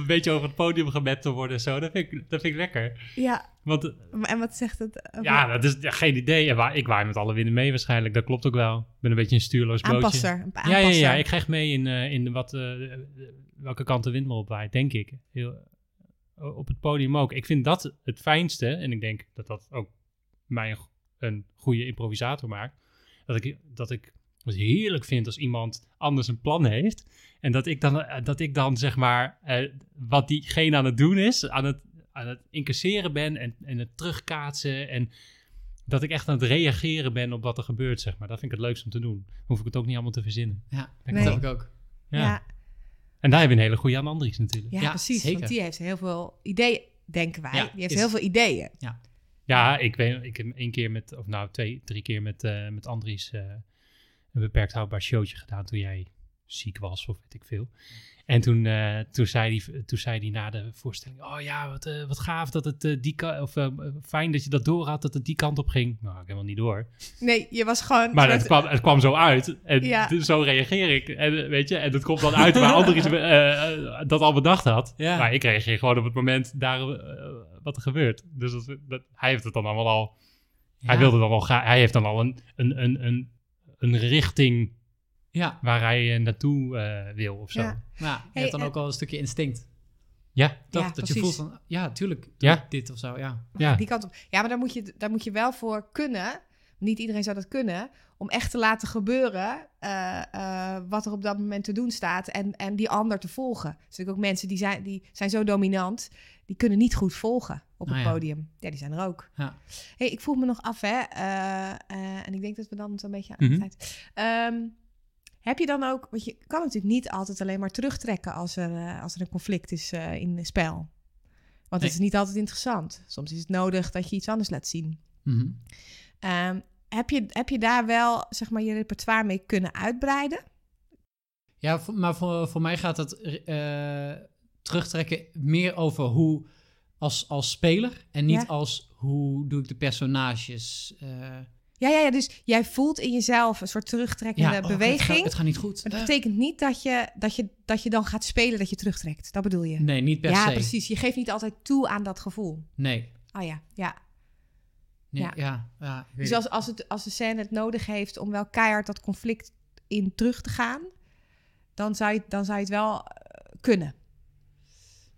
beetje over het podium gemet te worden. Zo. Dat vind ik lekker. Ja, want, en wat zegt het? Ja, dat is geen idee. Ik waai met alle winden mee waarschijnlijk. Dat klopt ook wel. Ik ben een beetje een stuurloos blootje. Aanpasser. Ja, ik krijg mee in welke kant de wind me opwaait, denk ik. Op het podium ook. Ik vind dat het fijnste. En ik denk dat dat ook mijn... een goede improvisator maakt, dat ik het heerlijk vind als iemand anders een plan heeft en dat ik dan zeg maar wat diegene aan het doen is, aan het incasseren ben en het terugkaatsen en dat ik echt aan het reageren ben op wat er gebeurt, zeg maar. Dat vind ik het leukst om te doen. Dan hoef ik het ook niet allemaal te verzinnen. Ja, dat heb ik ook. Ja. En daar hebben we een hele goede aan Andries natuurlijk. Ja, precies, zeker. Want die heeft heel veel ideeën, denken wij. Ja, die heeft heel veel ideeën. Ja. Ja, ik heb 1 keer met... of nou, 2, 3 keer met Andries... een beperkt houdbaar showtje gedaan... toen jij ziek was of weet ik veel. En toen zei hij na de voorstelling... Oh ja, wat gaaf dat het die kant... Of fijn dat je dat door had, dat het die kant op ging. Nou, ik helemaal niet door. Nee, je was gewoon... Maar het kwam zo uit. En ja. Zo reageer ik. En weet je, en dat komt dan uit waar Andries dat al bedacht had. Ja. Maar ik reageer gewoon op het moment daar wat er gebeurt. Dus hij heeft het dan allemaal al... Ja. Hij wilde dan al gaan. Hij heeft dan al een richting... Ja. Waar hij naartoe wil of zo. Ja, nou, je hebt dan ook al een stukje instinct. Ja, toch? Ja, dat je voelt van, ja, tuurlijk, ja. Dit of zo, ja. Ja. Die kant op. Ja, maar daar moet je wel voor kunnen. Niet iedereen zou dat kunnen. Om echt te laten gebeuren wat er op dat moment te doen staat. En die ander te volgen. Er zijn natuurlijk ook mensen die zijn zo dominant. Die kunnen niet goed volgen op het podium. Ja, die zijn er ook. Ja. Hey, ik vroeg me nog af, hè. En ik denk dat we dan zo'n beetje aan de tijd... Heb je dan ook, want je kan natuurlijk niet altijd alleen maar terugtrekken als er een conflict is in het spel. Want het is niet altijd interessant. Soms is het nodig dat je iets anders laat zien. Mm-hmm. Heb je daar wel, zeg maar, je repertoire mee kunnen uitbreiden? Ja, maar voor mij gaat het terugtrekken meer over hoe als speler en niet als hoe doe ik de personages... Ja, dus jij voelt in jezelf een soort terugtrekkende beweging. Het gaat niet goed. Maar dat betekent niet dat je dan gaat spelen dat je terugtrekt. Dat bedoel je? Nee, niet per se. Ja, precies. Je geeft niet altijd toe aan dat gevoel. Nee. Oh ja. Nee, ja dus als de scène het nodig heeft om wel keihard dat conflict in terug te gaan, dan zou je het wel kunnen.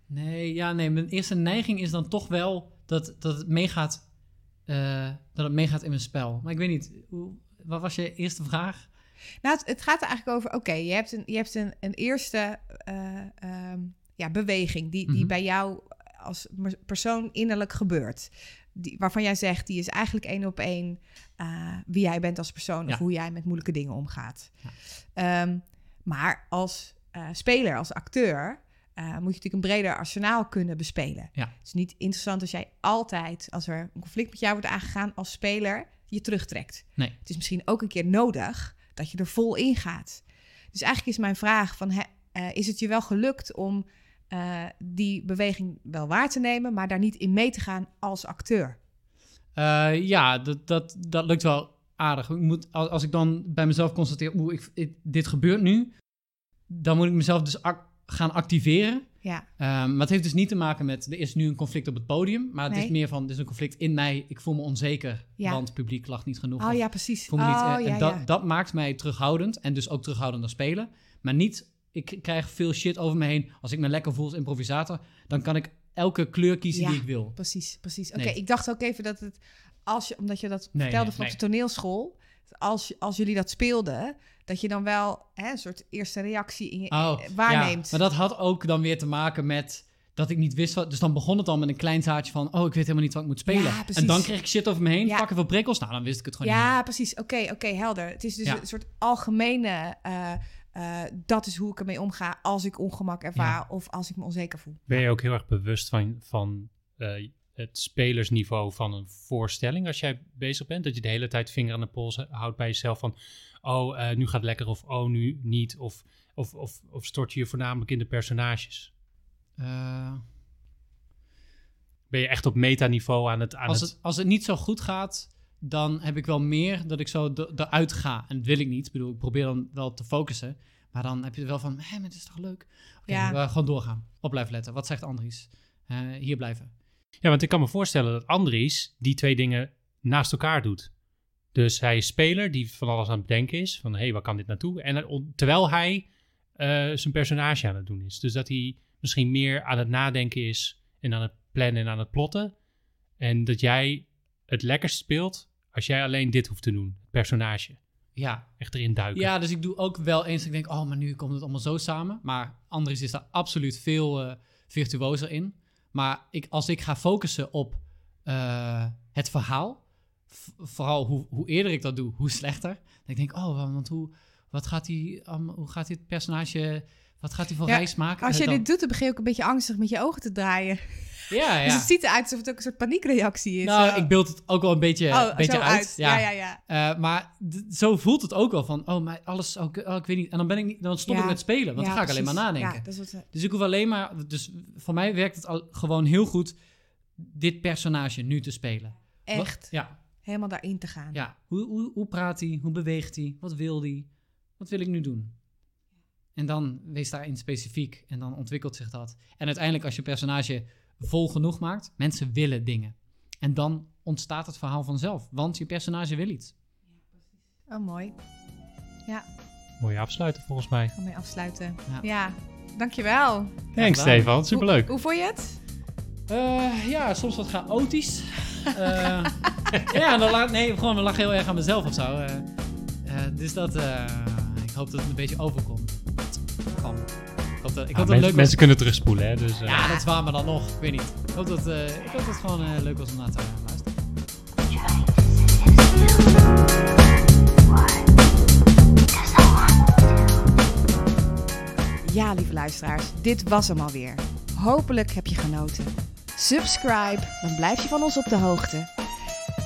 Nee, mijn eerste neiging is dan toch wel dat het meegaat... dat het meegaat in mijn spel. Maar ik weet niet, wat was je eerste vraag? Nou, het gaat er eigenlijk over... Oké, je hebt een eerste beweging... die bij jou als persoon innerlijk gebeurt. Waarvan jij zegt, die is eigenlijk 1 op 1... wie jij bent als persoon... of hoe jij met moeilijke dingen omgaat. Ja. Maar als speler, als acteur... moet je natuurlijk een breder arsenaal kunnen bespelen. Ja. Het is niet interessant als jij altijd... als er een conflict met jou wordt aangegaan als speler... je terugtrekt. Nee. Het is misschien ook een keer nodig dat je er vol in gaat. Dus eigenlijk is mijn vraag van... is het je wel gelukt om die beweging wel waar te nemen... maar daar niet in mee te gaan als acteur? Dat lukt wel aardig. Als ik dan bij mezelf constateer... dit gebeurt nu... dan moet ik mezelf dus... gaan activeren. Ja. Maar het heeft dus niet te maken met... er is nu een conflict op het podium... maar het is meer van... er is een conflict in mij... ik voel me onzeker... want het publiek lacht niet genoeg. Oh ja, precies. Dat maakt mij terughoudend... en dus ook terughoudend aan spelen. Maar niet... ik krijg veel shit over me heen... als ik me lekker voel als improvisator... dan kan ik elke kleur kiezen die ik wil. Precies. Oké, ik dacht ook even dat het... omdat je dat vertelde van de toneelschool... Als jullie dat speelden... dat je dan wel een soort eerste reactie in je waarneemt. Ja, maar dat had ook dan weer te maken met... dat ik niet wist wat... Dus dan begon het al met een klein zaadje van... ik weet helemaal niet wat ik moet spelen. Ja, en dan kreeg ik shit over me heen, pakken veel prikkels. Nou, dan wist ik het gewoon niet meer. Precies. Oké, helder. Het is dus een soort algemene... dat is hoe ik ermee omga als ik ongemak ervaar... of als ik me onzeker voel. Ben je ook heel erg bewust van het spelersniveau van een voorstelling... als jij bezig bent? Dat je de hele tijd vinger aan de pols houdt bij jezelf van... nu gaat het lekker of nu niet. Of stort je voornamelijk in de personages? Ben je echt op metaniveau aan het... Als het niet zo goed gaat, dan heb ik wel meer dat ik zo eruit ga. En dat wil ik niet. Ik bedoel, ik probeer dan wel te focussen. Maar dan heb je wel van, hé, maar dit is toch leuk? Oké, gewoon doorgaan. Op blijven letten. Wat zegt Andries? Hier blijven. Ja, want ik kan me voorstellen dat Andries die twee dingen naast elkaar doet. Dus hij is speler die van alles aan het bedenken is. Van, waar kan dit naartoe? En terwijl hij zijn personage aan het doen is. Dus dat hij misschien meer aan het nadenken is... en aan het plannen en aan het plotten. En dat jij het lekkerst speelt... als jij alleen dit hoeft te doen. Het personage. Ja. Echt erin duiken. Ja, dus ik doe ook wel eens... ik denk, maar nu komt het allemaal zo samen. Maar Andries is daar absoluut veel virtuozer in. Maar als ik ga focussen op het verhaal... vooral hoe eerder ik dat doe, hoe slechter. Dan denk ik, want hoe gaat dit personage... wat gaat hij voor reis maken? Als je dit doet, dan begin je ook een beetje angstig met je ogen te draaien. Ja, ja. Dus het ziet eruit alsof het ook een soort paniekreactie is. Nou, ik beeld het ook wel een beetje uit. Ja. Maar zo voelt het ook wel van, oh, maar alles, ik weet niet. En dan ben ik niet, dan stop ik met spelen, want dan ga ik alleen maar nadenken. Ja, dat is wat... Dus ik hoef alleen maar, dus voor mij werkt het al gewoon heel goed, dit personage nu te spelen. Echt? Ja. Helemaal daarin te gaan. Ja. Hoe praat hij? Hoe beweegt hij? Wat wil hij? Wat wil ik nu doen? En dan wees daarin specifiek. En dan ontwikkelt zich dat. En uiteindelijk als je personage vol genoeg maakt... mensen willen dingen. En dan ontstaat het verhaal vanzelf. Want je personage wil iets. Oh, mooi. Ja. Mooie afsluiten volgens mij. Ik ga mee afsluiten. Ja. Dankjewel. Thanks, Stefan. Superleuk. Hoe vond je het? Soms wat chaotisch. Dan lag heel erg aan mezelf of zo. Dus dat... ik hoop dat het een beetje overkomt. Mensen kunnen terugspoelen, hè? Dus, ja, dat is waar, maar dan nog. Ik weet niet. Ik hoop dat het gewoon leuk was om na te luisteren. Ja, lieve luisteraars. Dit was hem alweer. Hopelijk heb je genoten. Subscribe, dan blijf je van ons op de hoogte.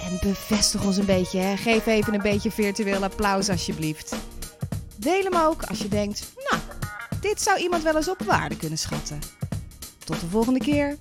En bevestig ons een beetje, hè? Geef even een beetje virtueel applaus, alsjeblieft. Deel hem ook als je denkt, dit zou iemand wel eens op waarde kunnen schatten. Tot de volgende keer.